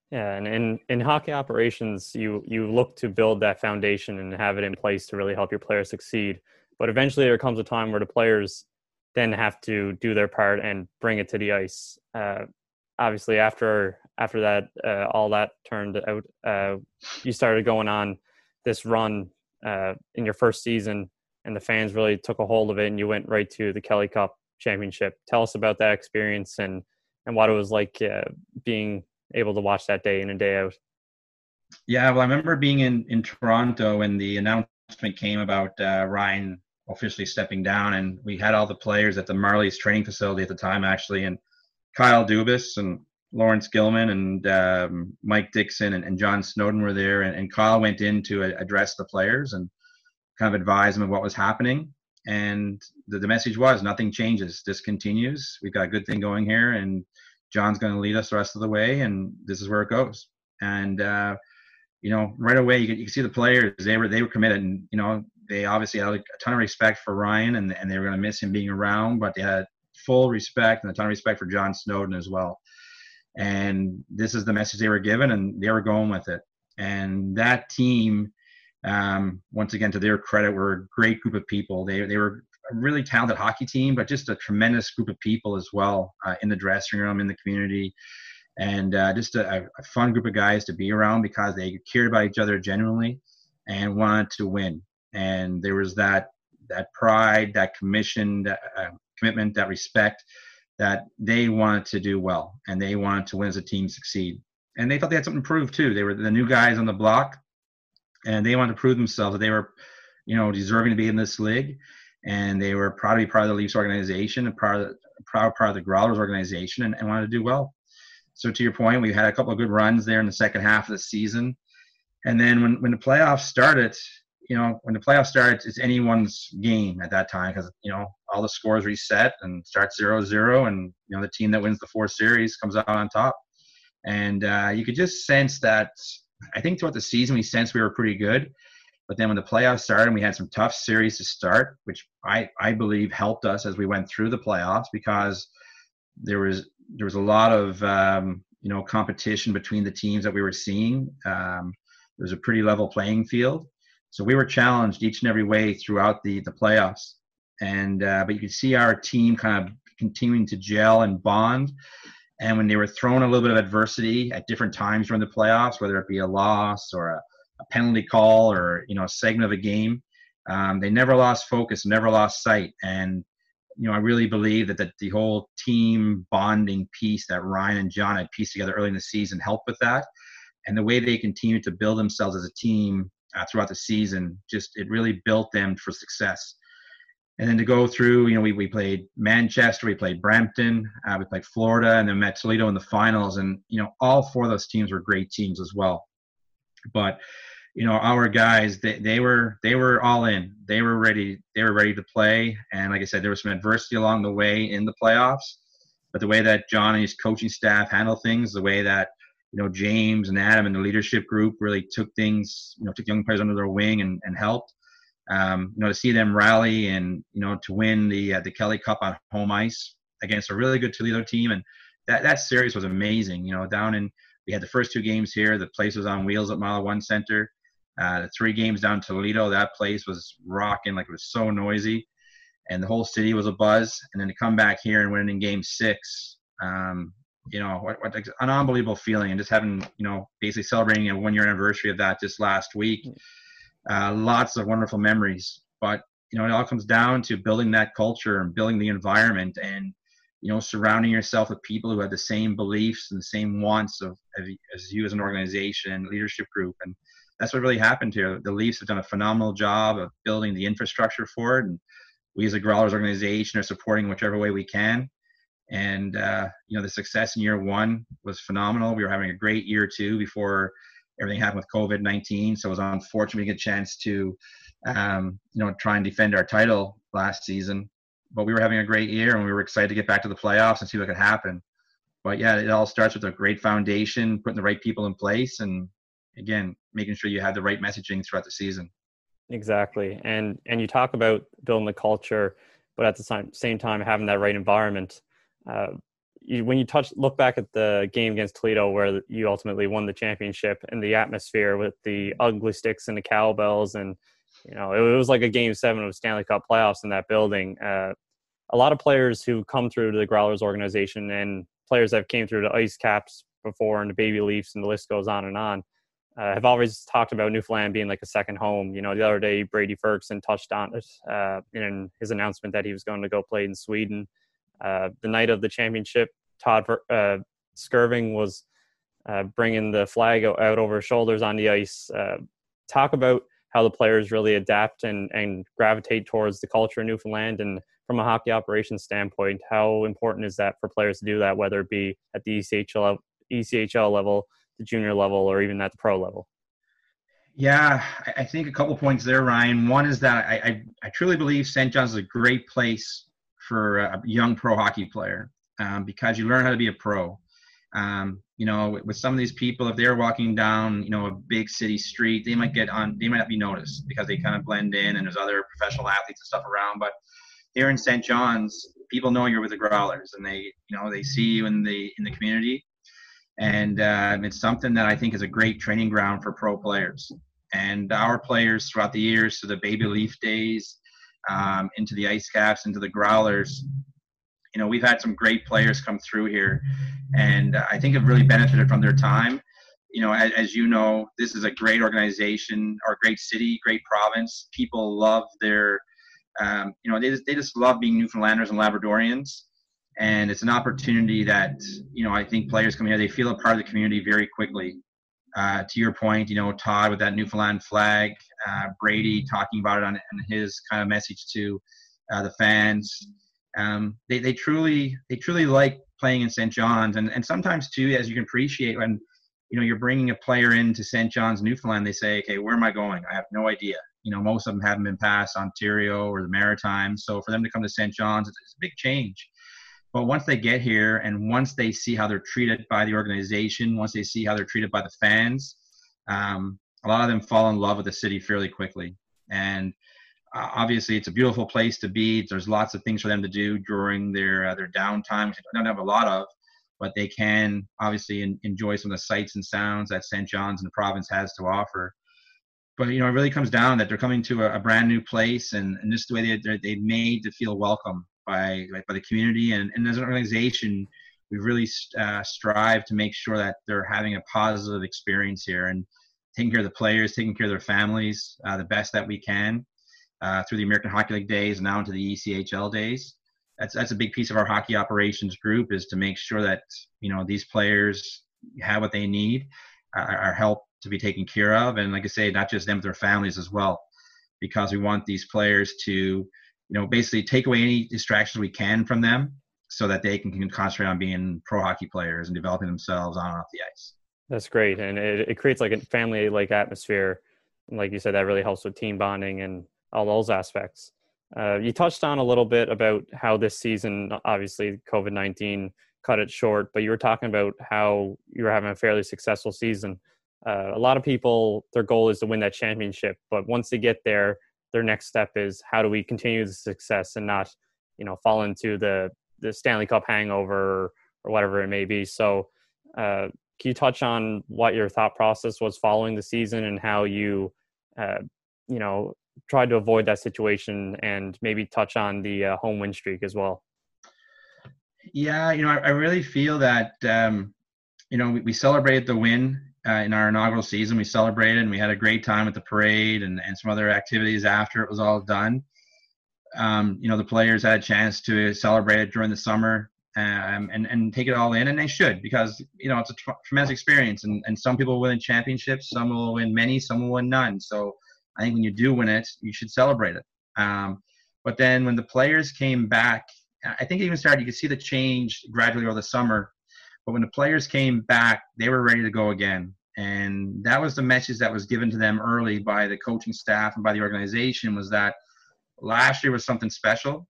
Yeah. And in, in hockey operations, you, you look to build that foundation and have it in place to really help your players succeed. But eventually there comes a time where the players then have to do their part and bring it to the ice. Uh, obviously, after after that, uh, all that turned out, uh, you started going on this run uh, in your first season, and the fans really took a hold of it, and you went right to the Kelly Cup championship. Tell us about that experience and, and what it was like uh, being able to watch that day in and day out. Yeah, well, I remember being in, in Toronto, and the announcement came about uh, Ryan officially stepping down, and we had all the players at the Marlies training facility at the time, actually, and Kyle Dubas and Lawrence Gilman and um, Mike Dixon and, and John Snowden were there, and, and Kyle went in to uh, address the players and kind of advise them of what was happening. And the, the message was, nothing changes, this continues, we've got a good thing going here, and John's going to lead us the rest of the way, and this is where it goes. And uh you know, right away, you could, you could see the players, they were they were committed. And, you know, they obviously had a ton of respect for Ryan, and, and they were going to miss him being around, but they had full respect and a ton of respect for John Snowden as well. And this is the message they were given, and they were going with it. And that team, um, once again, to their credit, were a great group of people. They, they were a really talented hockey team, but just a tremendous group of people as well, uh, in the dressing room, in the community. And uh, just a, a fun group of guys to be around, because they cared about each other genuinely and wanted to win. And there was that that pride, that commission, that uh, commitment, that respect, that they wanted to do well, and they wanted to win as a team, succeed. And they thought they had something to prove too. They were the new guys on the block, and they wanted to prove themselves that they were, you know, deserving to be in this league. And they were proud to be part of the Leafs organization and proud, proud part of the Growlers organization, and, and wanted to do well. So to your point, we had a couple of good runs there in the second half of the season. And then when, when the playoffs started, you know, when the playoffs started, it's anyone's game at that time, because, you know, all the scores reset and start zero zero, and, you know, the team that wins the four series comes out on top. And uh, you could just sense that, I think throughout the season, we sensed we were pretty good. But then when the playoffs started and we had some tough series to start, which I, I believe helped us as we went through the playoffs, because there was there was a lot of, um, you know, competition between the teams that we were seeing. Um, there was a pretty level playing field. So we were challenged each and every way throughout the, the playoffs. And uh, but you could see our team kind of continuing to gel and bond. And when they were thrown a little bit of adversity at different times during the playoffs, whether it be a loss or a, a penalty call or, you know, a segment of a game, um, they never lost focus, never lost sight. And, you know, I really believe that, that the whole team bonding piece that Ryan and John had pieced together early in the season helped with that. And the way they continued to build themselves as a team uh, throughout the season, just it really built them for success. And then to go through, you know, we, we played Manchester, we played Brampton, uh, we played Florida, and then met Toledo in the finals. And, you know, all four of those teams were great teams as well. But, you know, our guys, they, they were they were all in. They were ready. They were ready to play. And like I said, there was some adversity along the way in the playoffs. But the way that John and his coaching staff handled things, the way that, you know, James and Adam and the leadership group really took things, you know, took young players under their wing and, and helped. Um, you know, to see them rally and, you know, to win the uh, the Kelly Cup on home ice against a really good Toledo team. And that, that series was amazing. You know, down in, we had the first two games here. The place was on wheels at Mile One Center. Uh, the three games down in Toledo, that place was rocking. Like, it was so noisy. And the whole city was abuzz. And then to come back here and win in game six, um, you know, what, what an unbelievable feeling. And just having, you know, basically celebrating a one-year anniversary of that just last week. Mm-hmm. Uh, lots of wonderful memories, but, you know, it all comes down to building that culture and building the environment and, you know, surrounding yourself with people who have the same beliefs and the same wants of, of as you as an organization and leadership group. And that's what really happened here. The Leafs have done a phenomenal job of building the infrastructure for it. And we as a Growlers organization are supporting whichever way we can. And, uh, you know, the success in year one was phenomenal. We were having a great year two before everything happened with COVID nineteen, so it was unfortunate we didn't get a chance to, um, you know, try and defend our title last season. But we were having a great year, and we were excited to get back to the playoffs and see what could happen. But, yeah, it all starts with a great foundation, putting the right people in place, and, again, making sure you have the right messaging throughout the season. Exactly. And and you talk about building the culture, but at the same time having that right environment. Uh, You, when you touch, look back at the game against Toledo where you ultimately won the championship, and the atmosphere with the ugly sticks and the cowbells, and, you know, it, it was like a game seven of Stanley Cup playoffs in that building. Uh, a lot of players who come through to the Growlers organization and players that have came through the Ice Caps before and the Baby Leafs, and the list goes on and on, uh, have always talked about Newfoundland being like a second home. You know, the other day, Brady Ferguson touched on it uh, in his announcement that he was going to go play in Sweden. Uh, the night of the championship, Todd uh, Skirving was uh, bringing the flag out over his shoulders on the ice. Uh, talk about how the players really adapt and, and gravitate towards the culture of Newfoundland, and from a hockey operations standpoint, how important is that for players to do that, whether it be at the E C H L, E C H L level, the junior level, or even at the pro level? Yeah, I think a couple points there, Ryan. One is that I, I, I truly believe Saint John's is a great place for a young pro hockey player, um, because you learn how to be a pro. Um, you know, with, with some of these people, if they're walking down, you know, a big city street, they might get on, they might not be noticed because they kind of blend in and there's other professional athletes and stuff around. But here in Saint John's, people know you're with the Growlers, and they, you know, they see you in the, in the community. And uh, it's something that I think is a great training ground for pro players. And our players throughout the years, so the Baby Leaf days, Um, into the Ice Caps, into the Growlers. You know, we've had some great players come through here, and uh, I think have really benefited from their time. You know, as, as you know, this is a great organization, or great city, great province. People love their, um, you know, they just, they just love being Newfoundlanders and Labradorians, and it's an opportunity that, you know, I think players come here, they feel a part of the community very quickly. Uh, to your point, you know, Todd with that Newfoundland flag, uh, Brady talking about it on, on his kind of message to uh, the fans. Um, they, they truly they truly like playing in Saint John's. And, and sometimes, too, as you can appreciate, when, you know, you're bringing a player into Saint John's, Newfoundland, they say, okay, where am I going? I have no idea. You know, most of them haven't been past Ontario or the Maritimes. So for them to come to Saint John's, it's, it's a big change. But once they get here and once they see how they're treated by the organization, once they see how they're treated by the fans, um, a lot of them fall in love with the city fairly quickly. And uh, obviously, it's a beautiful place to be. There's lots of things for them to do during their uh, their downtime, which they don't have a lot of, but they can obviously in, enjoy some of the sights and sounds that Saint John's and the province has to offer. But, you know, it really comes down that they're coming to a, a brand new place, and, and this is the way they're, they're made to feel welcome by like, by the community. And, and as an organization, we really uh, strive to make sure that they're having a positive experience here and taking care of the players, taking care of their families uh, the best that we can uh, through the American Hockey League days and now into the E C H L days. That's that's a big piece of our hockey operations group, is to make sure that, you know, these players have what they need, are, are helped to be taken care of. And like I say, not just them, but their families as well, because we want these players to, you know, basically take away any distractions we can from them so that they can, can concentrate on being pro hockey players and developing themselves on and off the ice. That's great. And it, it creates like a family like atmosphere. And like you said, that really helps with team bonding and all those aspects. Uh, you touched on a little bit about how this season, obviously covid nineteen cut it short, but you were talking about how you were having a fairly successful season. Uh, a lot of people, their goal is to win that championship, but once they get there, their next step is how do we continue the success and not, you know, fall into the, the Stanley Cup hangover or whatever it may be. So uh, can you touch on what your thought process was following the season and how you, uh, you know, tried to avoid that situation, and maybe touch on the uh, home win streak as well? Yeah, you know, I, I really feel that, um, you know, we, we celebrated the win Uh, in our inaugural season. We celebrated and we had a great time at the parade and, and some other activities after it was all done. Um, you know, the players had a chance to celebrate it during the summer um, and, and take it all in, and they should, because, you know, it's a tr- tremendous experience, and, and some people win championships, some will win many, some will win none. So I think when you do win it, you should celebrate it. Um, but then when the players came back, I think it even started, you could see the change gradually over the summer. But when the players came back, they were ready to go again. And that was the message that was given to them early by the coaching staff and by the organization, was that last year was something special.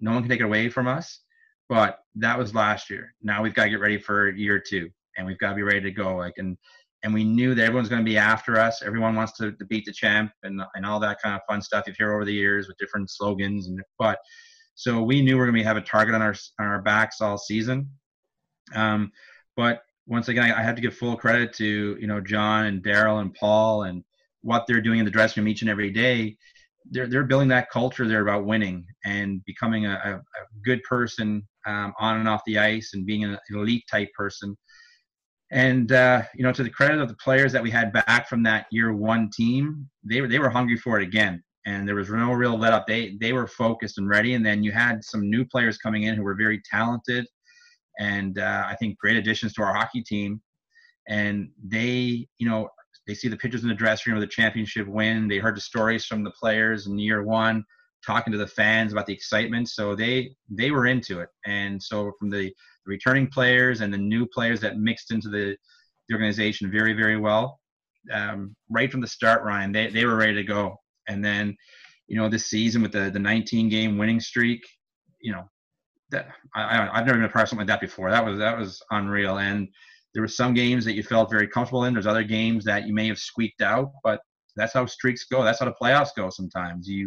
No one can take it away from us, but that was last year. Now we've got to get ready for year two, and we've got to be ready to go. Like, and, and we knew that everyone's going to be after us. Everyone wants to, to beat the champ and, and all that kind of fun stuff you've heard over the years with different slogans. And but so we knew we we're going to have a target on our, on our backs all season. Um, but once again, I, I have to give full credit to, you know, John and Daryl and Paul and what they're doing in the dressing room each and every day. They're, they're building that culture there about winning and becoming a, a, a good person, um, on and off the ice, and being an elite type person. And, uh, you know, to the credit of the players that we had back from that year one team, they were, they were hungry for it again. And there was no real let up. They, they were focused and ready. And then you had some new players coming in who were very talented, and uh, I think great additions to our hockey team. And they, you know, they see the pictures in the dressing room of the championship win. They heard the stories from the players in year one, talking to the fans about the excitement. So they they were into it. And so from the returning players and the new players that mixed into the, the organization very, very well, um, right from the start, Ryan, they, they were ready to go. And then, you know, this season with the, the nineteen-game winning streak, you know, That, I, I've never been a part of something like that before. That was that was unreal. And there were some games that you felt very comfortable in. There's other games that you may have squeaked out, but that's how streaks go. That's how the playoffs go sometimes. You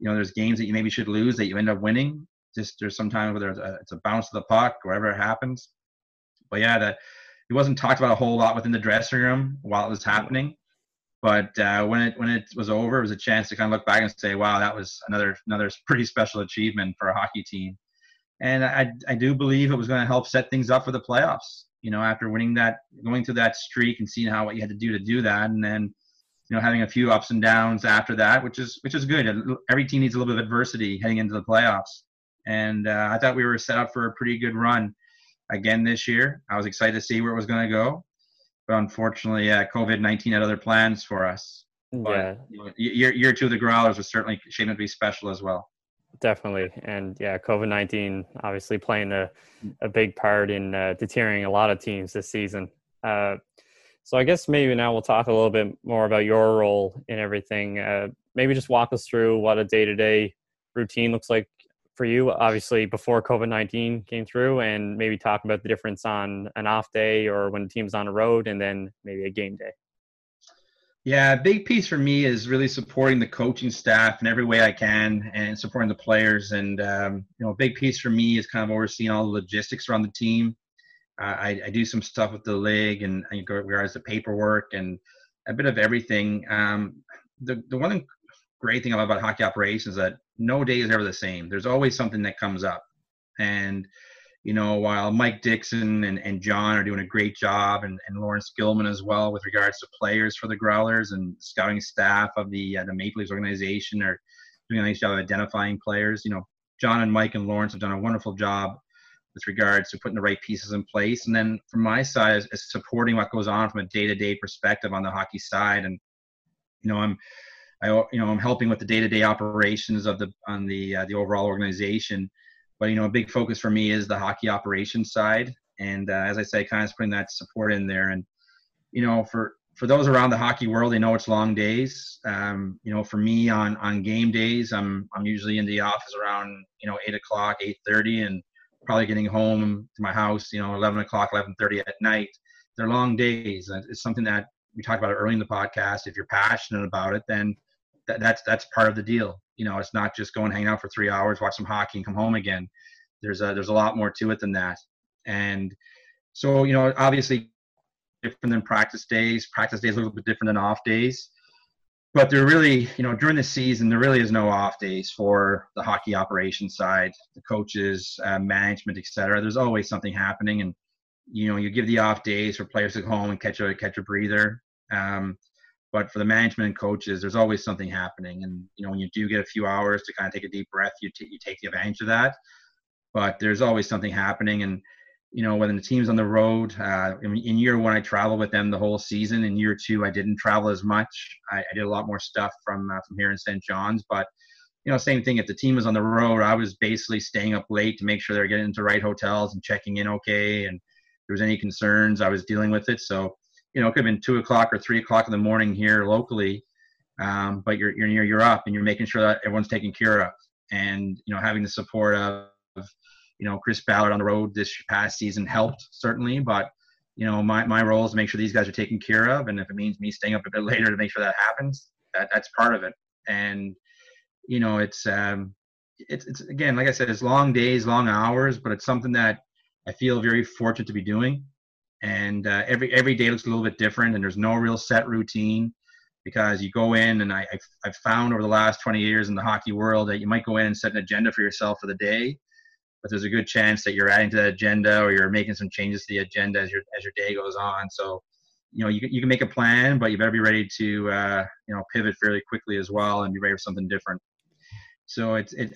you know, there's games that you maybe should lose that you end up winning. Just there's sometimes whether it's a, it's a bounce of the puck, wherever it happens. But yeah, that it wasn't talked about a whole lot within the dressing room while it was happening. But uh, when it when it was over, it was a chance to kind of look back and say, wow, that was another another pretty special achievement for a hockey team. And I, I do believe it was going to help set things up for the playoffs, you know, after winning that, going through that streak and seeing how what you had to do to do that. And then, you know, having a few ups and downs after that, which is, which is good. Every team needs a little bit of adversity heading into the playoffs. And uh, I thought we were set up for a pretty good run again this year. I was excited to see where it was going to go, but unfortunately uh, covid nineteen had other plans for us. Yeah. But, you know, year, year two of the Growlers was certainly shaping to be special as well. Definitely. And yeah, covid nineteen obviously playing a, a big part in uh, deterring a lot of teams this season. Uh, so I guess maybe now we'll talk a little bit more about your role in everything. Uh, maybe just walk us through what a day-to-day routine looks like for you, obviously, before COVID nineteen came through, and maybe talk about the difference on an off day or when the team's on the road and then maybe a game day? Yeah, a big piece for me is really supporting the coaching staff in every way I can and supporting the players. And, um, you know, a big piece for me is kind of overseeing all the logistics around the team. Uh, I, I do some stuff with the league and in regards to paperwork and a bit of everything. Um, the, the one great thing I love about hockey operations is that no day is ever the same. There's always something that comes up. And, you know, while Mike Dixon and, and John are doing a great job, and, and Lawrence Gilman as well with regards to players for the Growlers, and scouting staff of the uh, the Maple Leafs organization are doing a nice job of identifying players. You know, John and Mike and Lawrence have done a wonderful job with regards to putting the right pieces in place. And then from my side is, is supporting what goes on from a day-to-day perspective on the hockey side. And, you know, I'm, I, you know, I'm helping with the day-to-day operations of the, on the, uh, the overall organization. But, you know, a big focus for me is the hockey operations side. And uh, as I say, kind of putting that support in there. And, you know, for, for those around the hockey world, they know it's long days. Um, you know, for me on, on game days, I'm, I'm usually in the office around, you know, eight o'clock, eight thirty, and probably getting home to my house, you know, eleven o'clock, eleven thirty at night. They're long days. It's something that we talked about early in the podcast. If you're passionate about it, then th- that's, that's part of the deal. You know, it's not just go and hang out for three hours, watch some hockey and come home again. There's a, there's a lot more to it than that. And so, you know, obviously different than practice days. Practice days are a little bit different than off days. But there really, you know, during the season, there really is no off days for the hockey operations side, the coaches, uh, management, et cetera. There's always something happening. And, you know, you give the off days for players to go home and catch a, catch a breather. Um, but for the management and coaches, there's always something happening. And, you know, when you do get a few hours to kind of take a deep breath, you, t- you take the advantage of that. But there's always something happening. And, you know, when the team's on the road, uh, in, in year one, I traveled with them the whole season. In year two, I didn't travel as much. I, I did a lot more stuff from uh, from here in Saint John's. But, you know, same thing. If the team was on the road, I was basically staying up late to make sure they're getting into right hotels and checking in okay. And if there was any concerns, I was dealing with it. So, you know, it could have been two o'clock or three o'clock in the morning here locally. Um, but you're, you're you're up and you're making sure that everyone's taken care of, and, you know, having the support of, of you know, Chris Ballard on the road this past season helped, certainly. But, you know, my, my role is to make sure these guys are taken care of. And if it means me staying up a bit later to make sure that happens, that, that's part of it. And, you know, it's, um, it's, it's again, like I said, it's long days, long hours, but it's something that I feel very fortunate to be doing. And uh, every every day looks a little bit different, and there's no real set routine, because you go in, and I, I've, I've found over the last twenty years in the hockey world that you might go in and set an agenda for yourself for the day. But there's a good chance that you're adding to that agenda, or you're making some changes to the agenda as your as your day goes on. So, you know, you you can make a plan, but you better be ready to uh, you know, pivot fairly quickly as well, and be ready for something different. So it's it,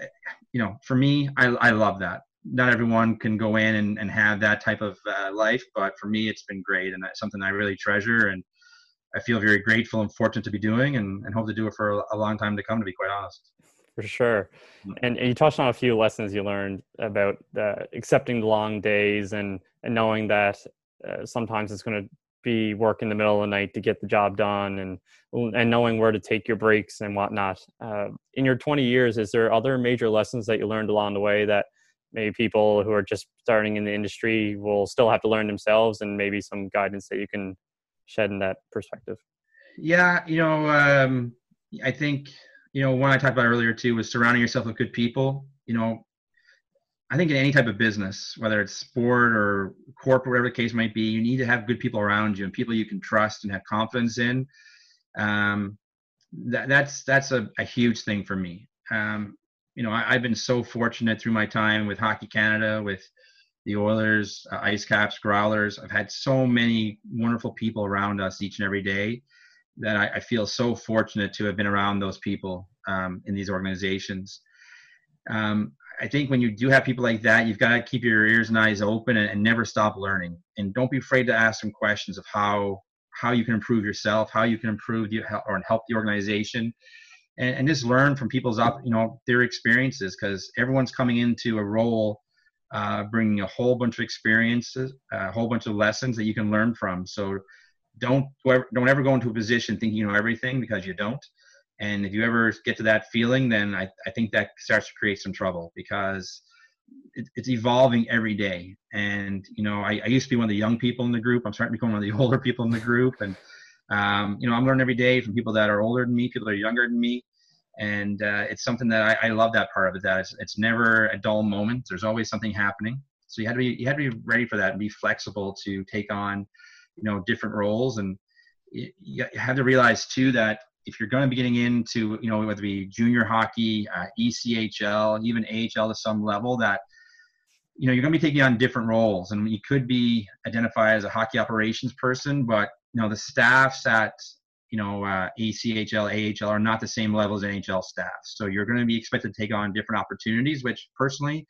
you know, for me, I I love that. Not everyone can go in and, and have that type of uh, life, but for me, it's been great, and that's something I really treasure, and I feel very grateful and fortunate to be doing, and, and hope to do it for a, a long time to come, to be quite honest. For sure. And, and you touched on a few lessons you learned about uh, accepting the long days, and, and knowing that uh, sometimes it's going to be work in the middle of the night to get the job done, and and knowing where to take your breaks and whatnot. Uh, in your twenty years, is there other major lessons that you learned along the way that maybe people who are just starting in the industry will still have to learn themselves, and maybe some guidance that you can shed in that perspective? Yeah, you know, um, I think... You know, one I talked about earlier too was surrounding yourself with good people. You know, I think in any type of business, whether it's sport or corporate, whatever the case might be, you need to have good people around you, and people you can trust and have confidence in. Um, that, that's that's a, a huge thing for me. Um, you know, I, I've been so fortunate through my time with Hockey Canada, with the Oilers, uh, Ice Caps, Growlers. I've had so many wonderful people around us each and every day, that I, I feel so fortunate to have been around those people um, in these organizations. Um, I think when you do have people like that, you've got to keep your ears and eyes open, and, and never stop learning. And don't be afraid to ask some questions of how how you can improve yourself, how you can improve the, or help the organization, and, and just learn from people's op, you know, their experiences, because everyone's coming into a role uh, bringing a whole bunch of experiences, a whole bunch of lessons that you can learn from. So. Don't don't ever go into a position thinking you know everything, because you don't. And if you ever get to that feeling, then I, I think that starts to create some trouble, because it, it's evolving every day. And, you know, I, I used to be one of the young people in the group. I'm starting to become one of the older people in the group. And, um, you know, I'm learning every day from people that are older than me, people that are younger than me. And uh, it's something that I, I love that part of it, that it's, it's never a dull moment. There's always something happening. So you had to be, you had to be ready for that and be flexible to take on, you know, different roles. And you, you have to realize too, that if you're going to be getting into, you know, whether it be junior hockey, uh, E C H L, even A H L to some level, that, you know, you're going to be taking on different roles. And you could be identified as a hockey operations person, but, you know, the staffs at, you know, uh, E C H L, A H L are not the same level as N H L staff. So you're going to be expected to take on different opportunities, which personally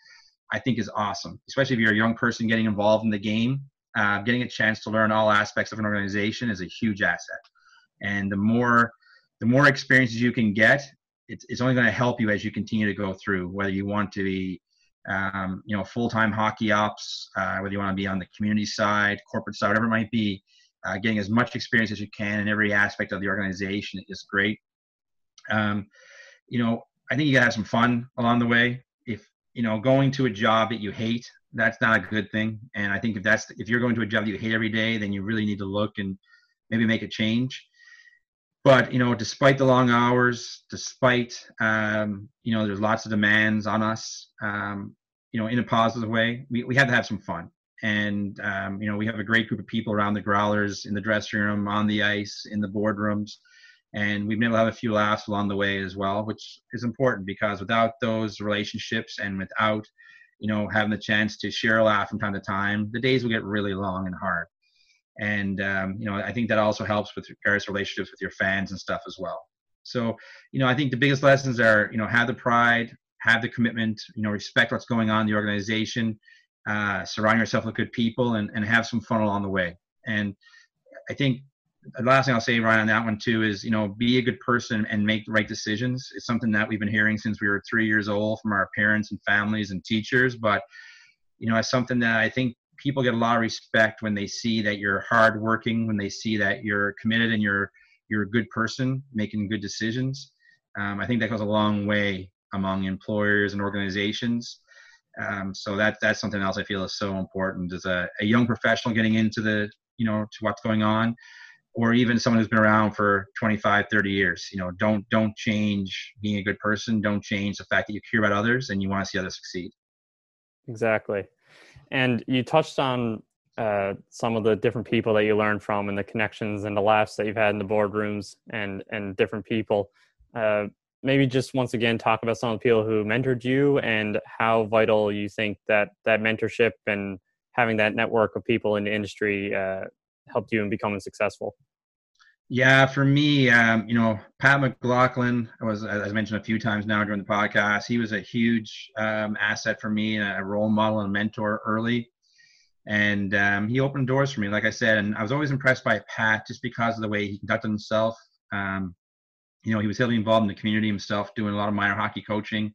I think is awesome, especially if you're a young person getting involved in the game. Uh, getting a chance to learn all aspects of an organization is a huge asset. And the more the more experiences you can get, it's, it's only going to help you as you continue to go through, whether you want to be, um, you know, full-time hockey ops, uh, whether you want to be on the community side, corporate side, whatever it might be. Uh, getting as much experience as you can in every aspect of the organization is great. Um, you know, I think you got to have some fun along the way. If, you know, going to a job that you hate, that's not a good thing. And I think if that's, if you're going to a job that you hate every day, then you really need to look and maybe make a change. But, you know, despite the long hours, despite, um, you know, there's lots of demands on us, um, you know, in a positive way, we, we had to have some fun. And, um, you know, we have a great group of people around the Growlers, in the dressing room, on the ice, in the boardrooms. And we've been able to have a few laughs along the way as well, which is important, because without those relationships and without, you know, having the chance to share a laugh from time to time, the days will get really long and hard. And, um, you know, I think that also helps with various relationships with your fans and stuff as well. So, you know, I think the biggest lessons are, you know, have the pride, have the commitment, you know, respect what's going on in the organization. Uh, surround yourself with good people, and, and have some fun along the way. And I think the last thing I'll say, Ryan, on that one too, is, you know, be a good person and make the right decisions. It's something that we've been hearing since we were three years old from our parents and families and teachers. But, you know, it's something that I think people get a lot of respect when they see that you're hardworking, when they see that you're committed and you're, you're a good person making good decisions. Um, I think that goes a long way among employers and organizations. Um, so that, that's something else I feel is so important as a, a young professional getting into the, you know, to what's going on, or even someone who's been around for twenty-five, thirty years, you know, don't, don't change being a good person. Don't change the fact that you care about others and you want to see others succeed. Exactly. And you touched on, uh, some of the different people that you learned from, and the connections and the laughs that you've had in the boardrooms and, and different people, uh, maybe just once again talk about some of the people who mentored you and how vital you think that that mentorship and having that network of people in the industry uh, helped you in becoming successful. Yeah, for me, um, you know, Pat McLaughlin, was, as I mentioned a few times now during the podcast, he was a huge um, asset for me, and a role model and mentor early. And um, he opened doors for me, like I said, and I was always impressed by Pat just because of the way he conducted himself. Um, You know, he was heavily involved in the community himself, doing a lot of minor hockey coaching.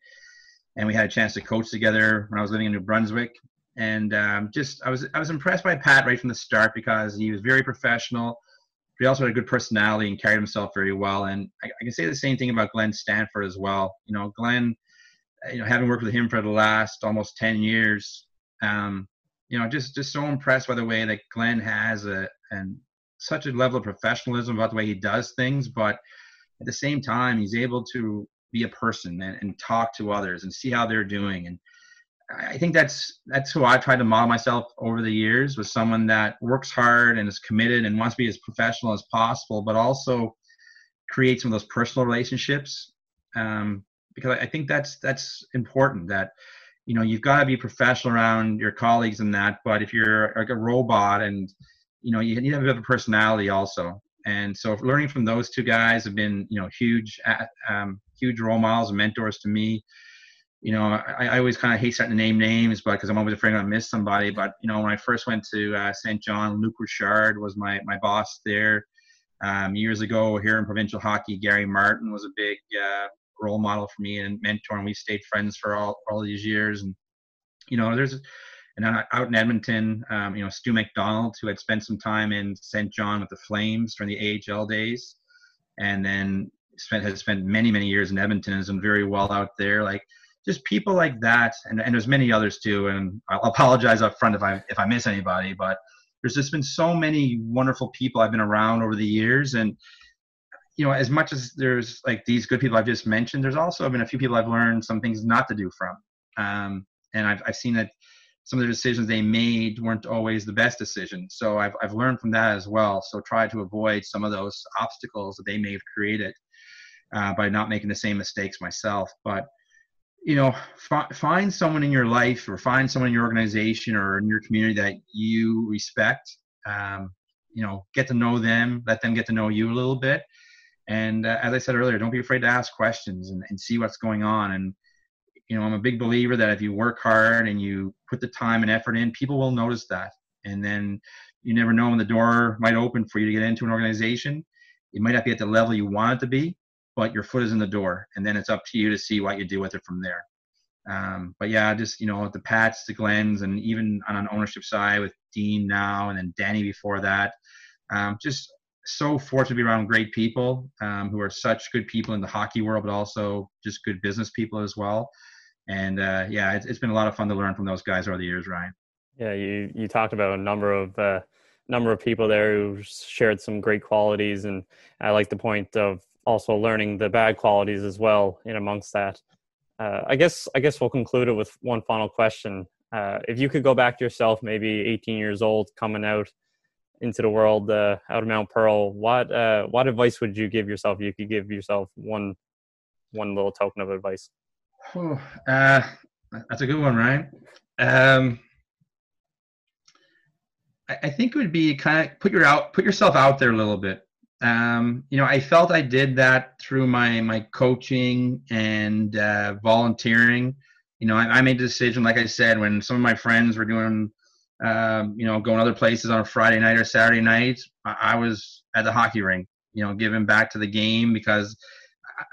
And we had a chance to coach together when I was living in New Brunswick. And um, just, I was I was impressed by Pat right from the start, because he was very professional, but he also had a good personality and carried himself very well. And I, I can say the same thing about Glenn Stanford as well. You know, Glenn, you know, having worked with him for the last almost ten years, um, you know, just, just so impressed by the way that Glenn has a and such a level of professionalism about the way he does things, but at the same time, he's able to be a person and, and talk to others and see how they're doing. And I think that's that's who I tried to model myself over the years, was someone that works hard and is committed and wants to be as professional as possible, but also create some of those personal relationships. Um, because I think that's that's important, that, you know, you've got to be professional around your colleagues and that, but if you're like a robot and, you know, you need to have a bit of a personality also. And so learning from those two guys have been, you know, huge, um, huge role models and mentors to me. You know, I, I always kind of hate starting to name names, but because I'm always afraid I'm going to miss somebody. But, you know, when I first went to uh, Saint John, Luke Richard was my, my boss there. Um, years ago here in provincial hockey, Gary Martin was a big uh, role model for me and mentor. And we stayed friends for all, all these years. And, you know, there's And out in Edmonton, um, you know, Stu McDonald, who had spent some time in Saint John with the Flames during the A H L days. And then spent has spent many, many years in Edmonton, has done very well out there. Like, just people like that, and, and there's many others too. And I'll apologize up front if I if I miss anybody, but there's just been so many wonderful people I've been around over the years. And you know, as much as there's like these good people I've just mentioned, there's also been a few people I've learned some things not to do from. Um, and I've I've seen that some of the decisions they made weren't always the best decisions. So I've I've learned from that as well. So try to avoid some of those obstacles that they may have created uh, by not making the same mistakes myself. But you know, fi- find someone in your life or find someone in your organization or in your community that you respect. Um, you know, get to know them, let them get to know you a little bit. And uh, as I said earlier, don't be afraid to ask questions and, and see what's going on. And, you know, I'm a big believer that if you work hard and you put the time and effort in, people will notice that. And then you never know when the door might open for you to get into an organization. It might not be at the level you want it to be, but your foot is in the door, and then it's up to you to see what you do with it from there. Um, but yeah, just, you know, the Pats, the Glens, and even on an ownership side with Dean now, and then Danny before that, um, just so fortunate to be around great people um, who are such good people in the hockey world, but also just good business people as well. And uh, yeah, it's, it's been a lot of fun to learn from those guys over the years, Ryan. Yeah. You, you talked about a number of, uh, number of people there who shared some great qualities. And I like the point of also learning the bad qualities as well in amongst that. Uh, I guess I guess we'll conclude it with one final question. Uh, if you could go back to yourself, maybe eighteen years old, coming out into the world, uh, out of Mount Pearl, what uh, what advice would you give yourself? You could give yourself one one little token of advice. Oh, uh, that's a good one, Ryan. Um, I, I think it would be kind of put your out put yourself out there a little bit. Um, you know, I felt I did that through my, my coaching and, uh, volunteering. You know, I, I made the decision, like I said, when some of my friends were doing, um, you know, going other places on a Friday night or Saturday night, I, I was at the hockey rink, you know, giving back to the game, because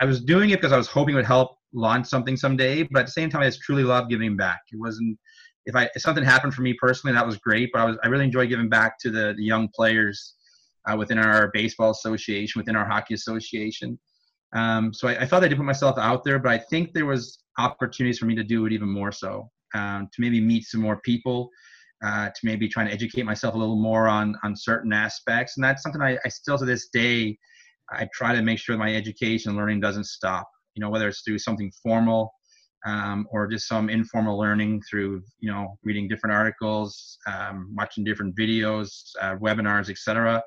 I was doing it because I was hoping it would help launch something someday. But at the same time, I just truly loved giving back. It wasn't, if I, if something happened for me personally, that was great, but I was, I really enjoyed giving back to the, the young players Uh, within our baseball association, within our hockey association. Um, so I, I felt I did put myself out there, but I think there was opportunities for me to do it even more so, um, to maybe meet some more people, uh, to maybe trying to educate myself a little more on, on certain aspects. And that's something I, I still, to this day, I try to make sure my education and learning doesn't stop, you know, whether it's through something formal um, or just some informal learning through, you know, reading different articles, um, watching different videos, uh, webinars, et cetera.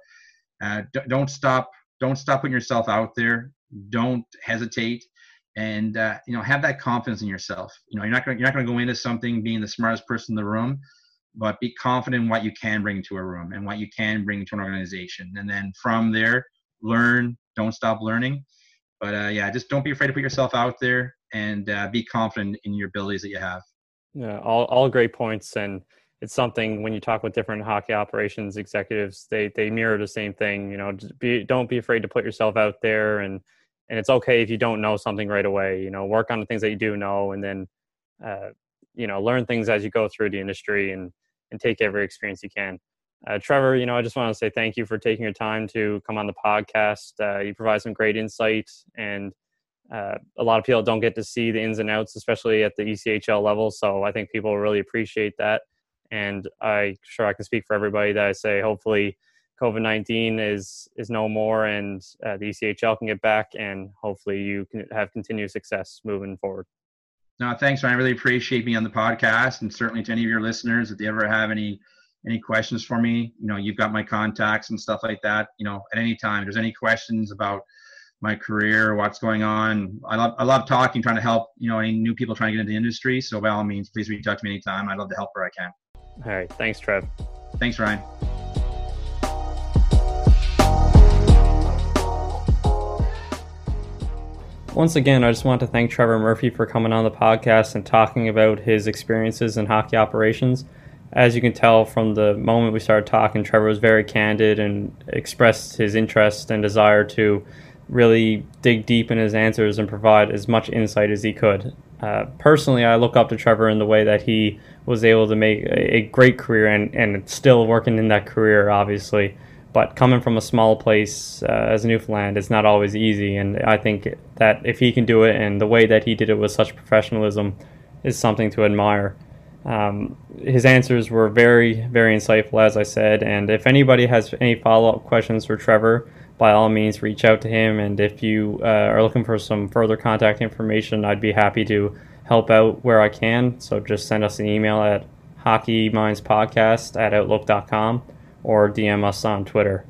Uh, don't stop, don't stop putting yourself out there. Don't hesitate, and uh, you know, have that confidence in yourself. You know, you're not going you're not going to go into something being the smartest person in the room, but be confident in what you can bring to a room and what you can bring to an organization. And then from there, learn. Don't stop learning. But uh, yeah, just don't be afraid to put yourself out there, and uh, be confident in your abilities that you have. Yeah, all all great points. And it's something when you talk with different hockey operations executives, they they mirror the same thing. You know, just be, don't be afraid to put yourself out there, and and it's okay if you don't know something right away. You know, work on the things that you do know, and then uh, you know, learn things as you go through the industry, and and take every experience you can. Uh, Trevor, you know, I just want to say thank you for taking your time to come on the podcast. Uh, you provide some great insight, and uh, a lot of people don't get to see the ins and outs, especially at the E C H L level. So I think people really appreciate that. And I'm sure I can speak for everybody that I say, hopefully COVID nineteen is is no more, and uh, the E C H L can get back, and hopefully you can have continued success moving forward. No, thanks, Ryan. I really appreciate being on the podcast, and certainly to any of your listeners, if they ever have any any questions for me, you know, you've got my contacts and stuff like that. You know, at any time, if there's any questions about my career, what's going on. I love, I love talking, trying to help, you know, any new people trying to get into the industry. So by all means, please reach out to me anytime. I'd love to help where I can. All right. Thanks, Trev. Thanks, Ryan. Once again, I just want to thank Trevor Murphy for coming on the podcast and talking about his experiences in hockey operations. As you can tell from the moment we started talking, Trevor was very candid and expressed his interest and desire to really dig deep in his answers and provide as much insight as he could. Uh, personally, I look up to Trevor in the way that he was able to make a, a great career and, and still working in that career, obviously, But coming from a small place uh, as Newfoundland, it's not always easy. And I think that if he can do it, and the way that he did it with such professionalism, is something to admire. Um, his answers were very, very insightful, as I said. And if anybody has any follow-up questions for Trevor, by all means, reach out to him. And if you uh, are looking for some further contact information, I'd be happy to help out where I can. So just send us an email at hockeymindspodcast at outlook dot com or D M us on Twitter.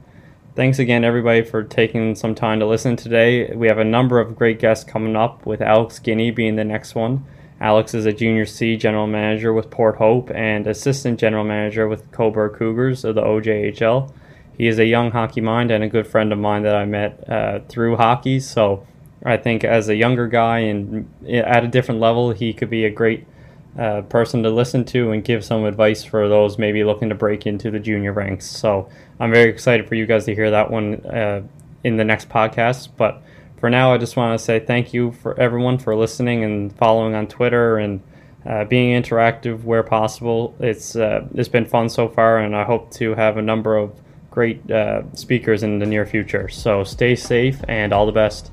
Thanks again, everybody, for taking some time to listen today. We have a number of great guests coming up, with Alex Guiney being the next one. Alex is a Junior C general manager with Port Hope and assistant general manager with Cobourg Cougars of the O J H L. He is a young hockey mind and a good friend of mine that I met uh, through hockey. So I think as a younger guy and at a different level, he could be a great uh, person to listen to and give some advice for those maybe looking to break into the junior ranks. So I'm very excited for you guys to hear that one uh, in the next podcast. But for now, I just want to say thank you for everyone for listening and following on Twitter and uh, being interactive where possible. It's uh, it's been fun so far, and I hope to have a number of great uh, speakers in the near future. So stay safe and all the best.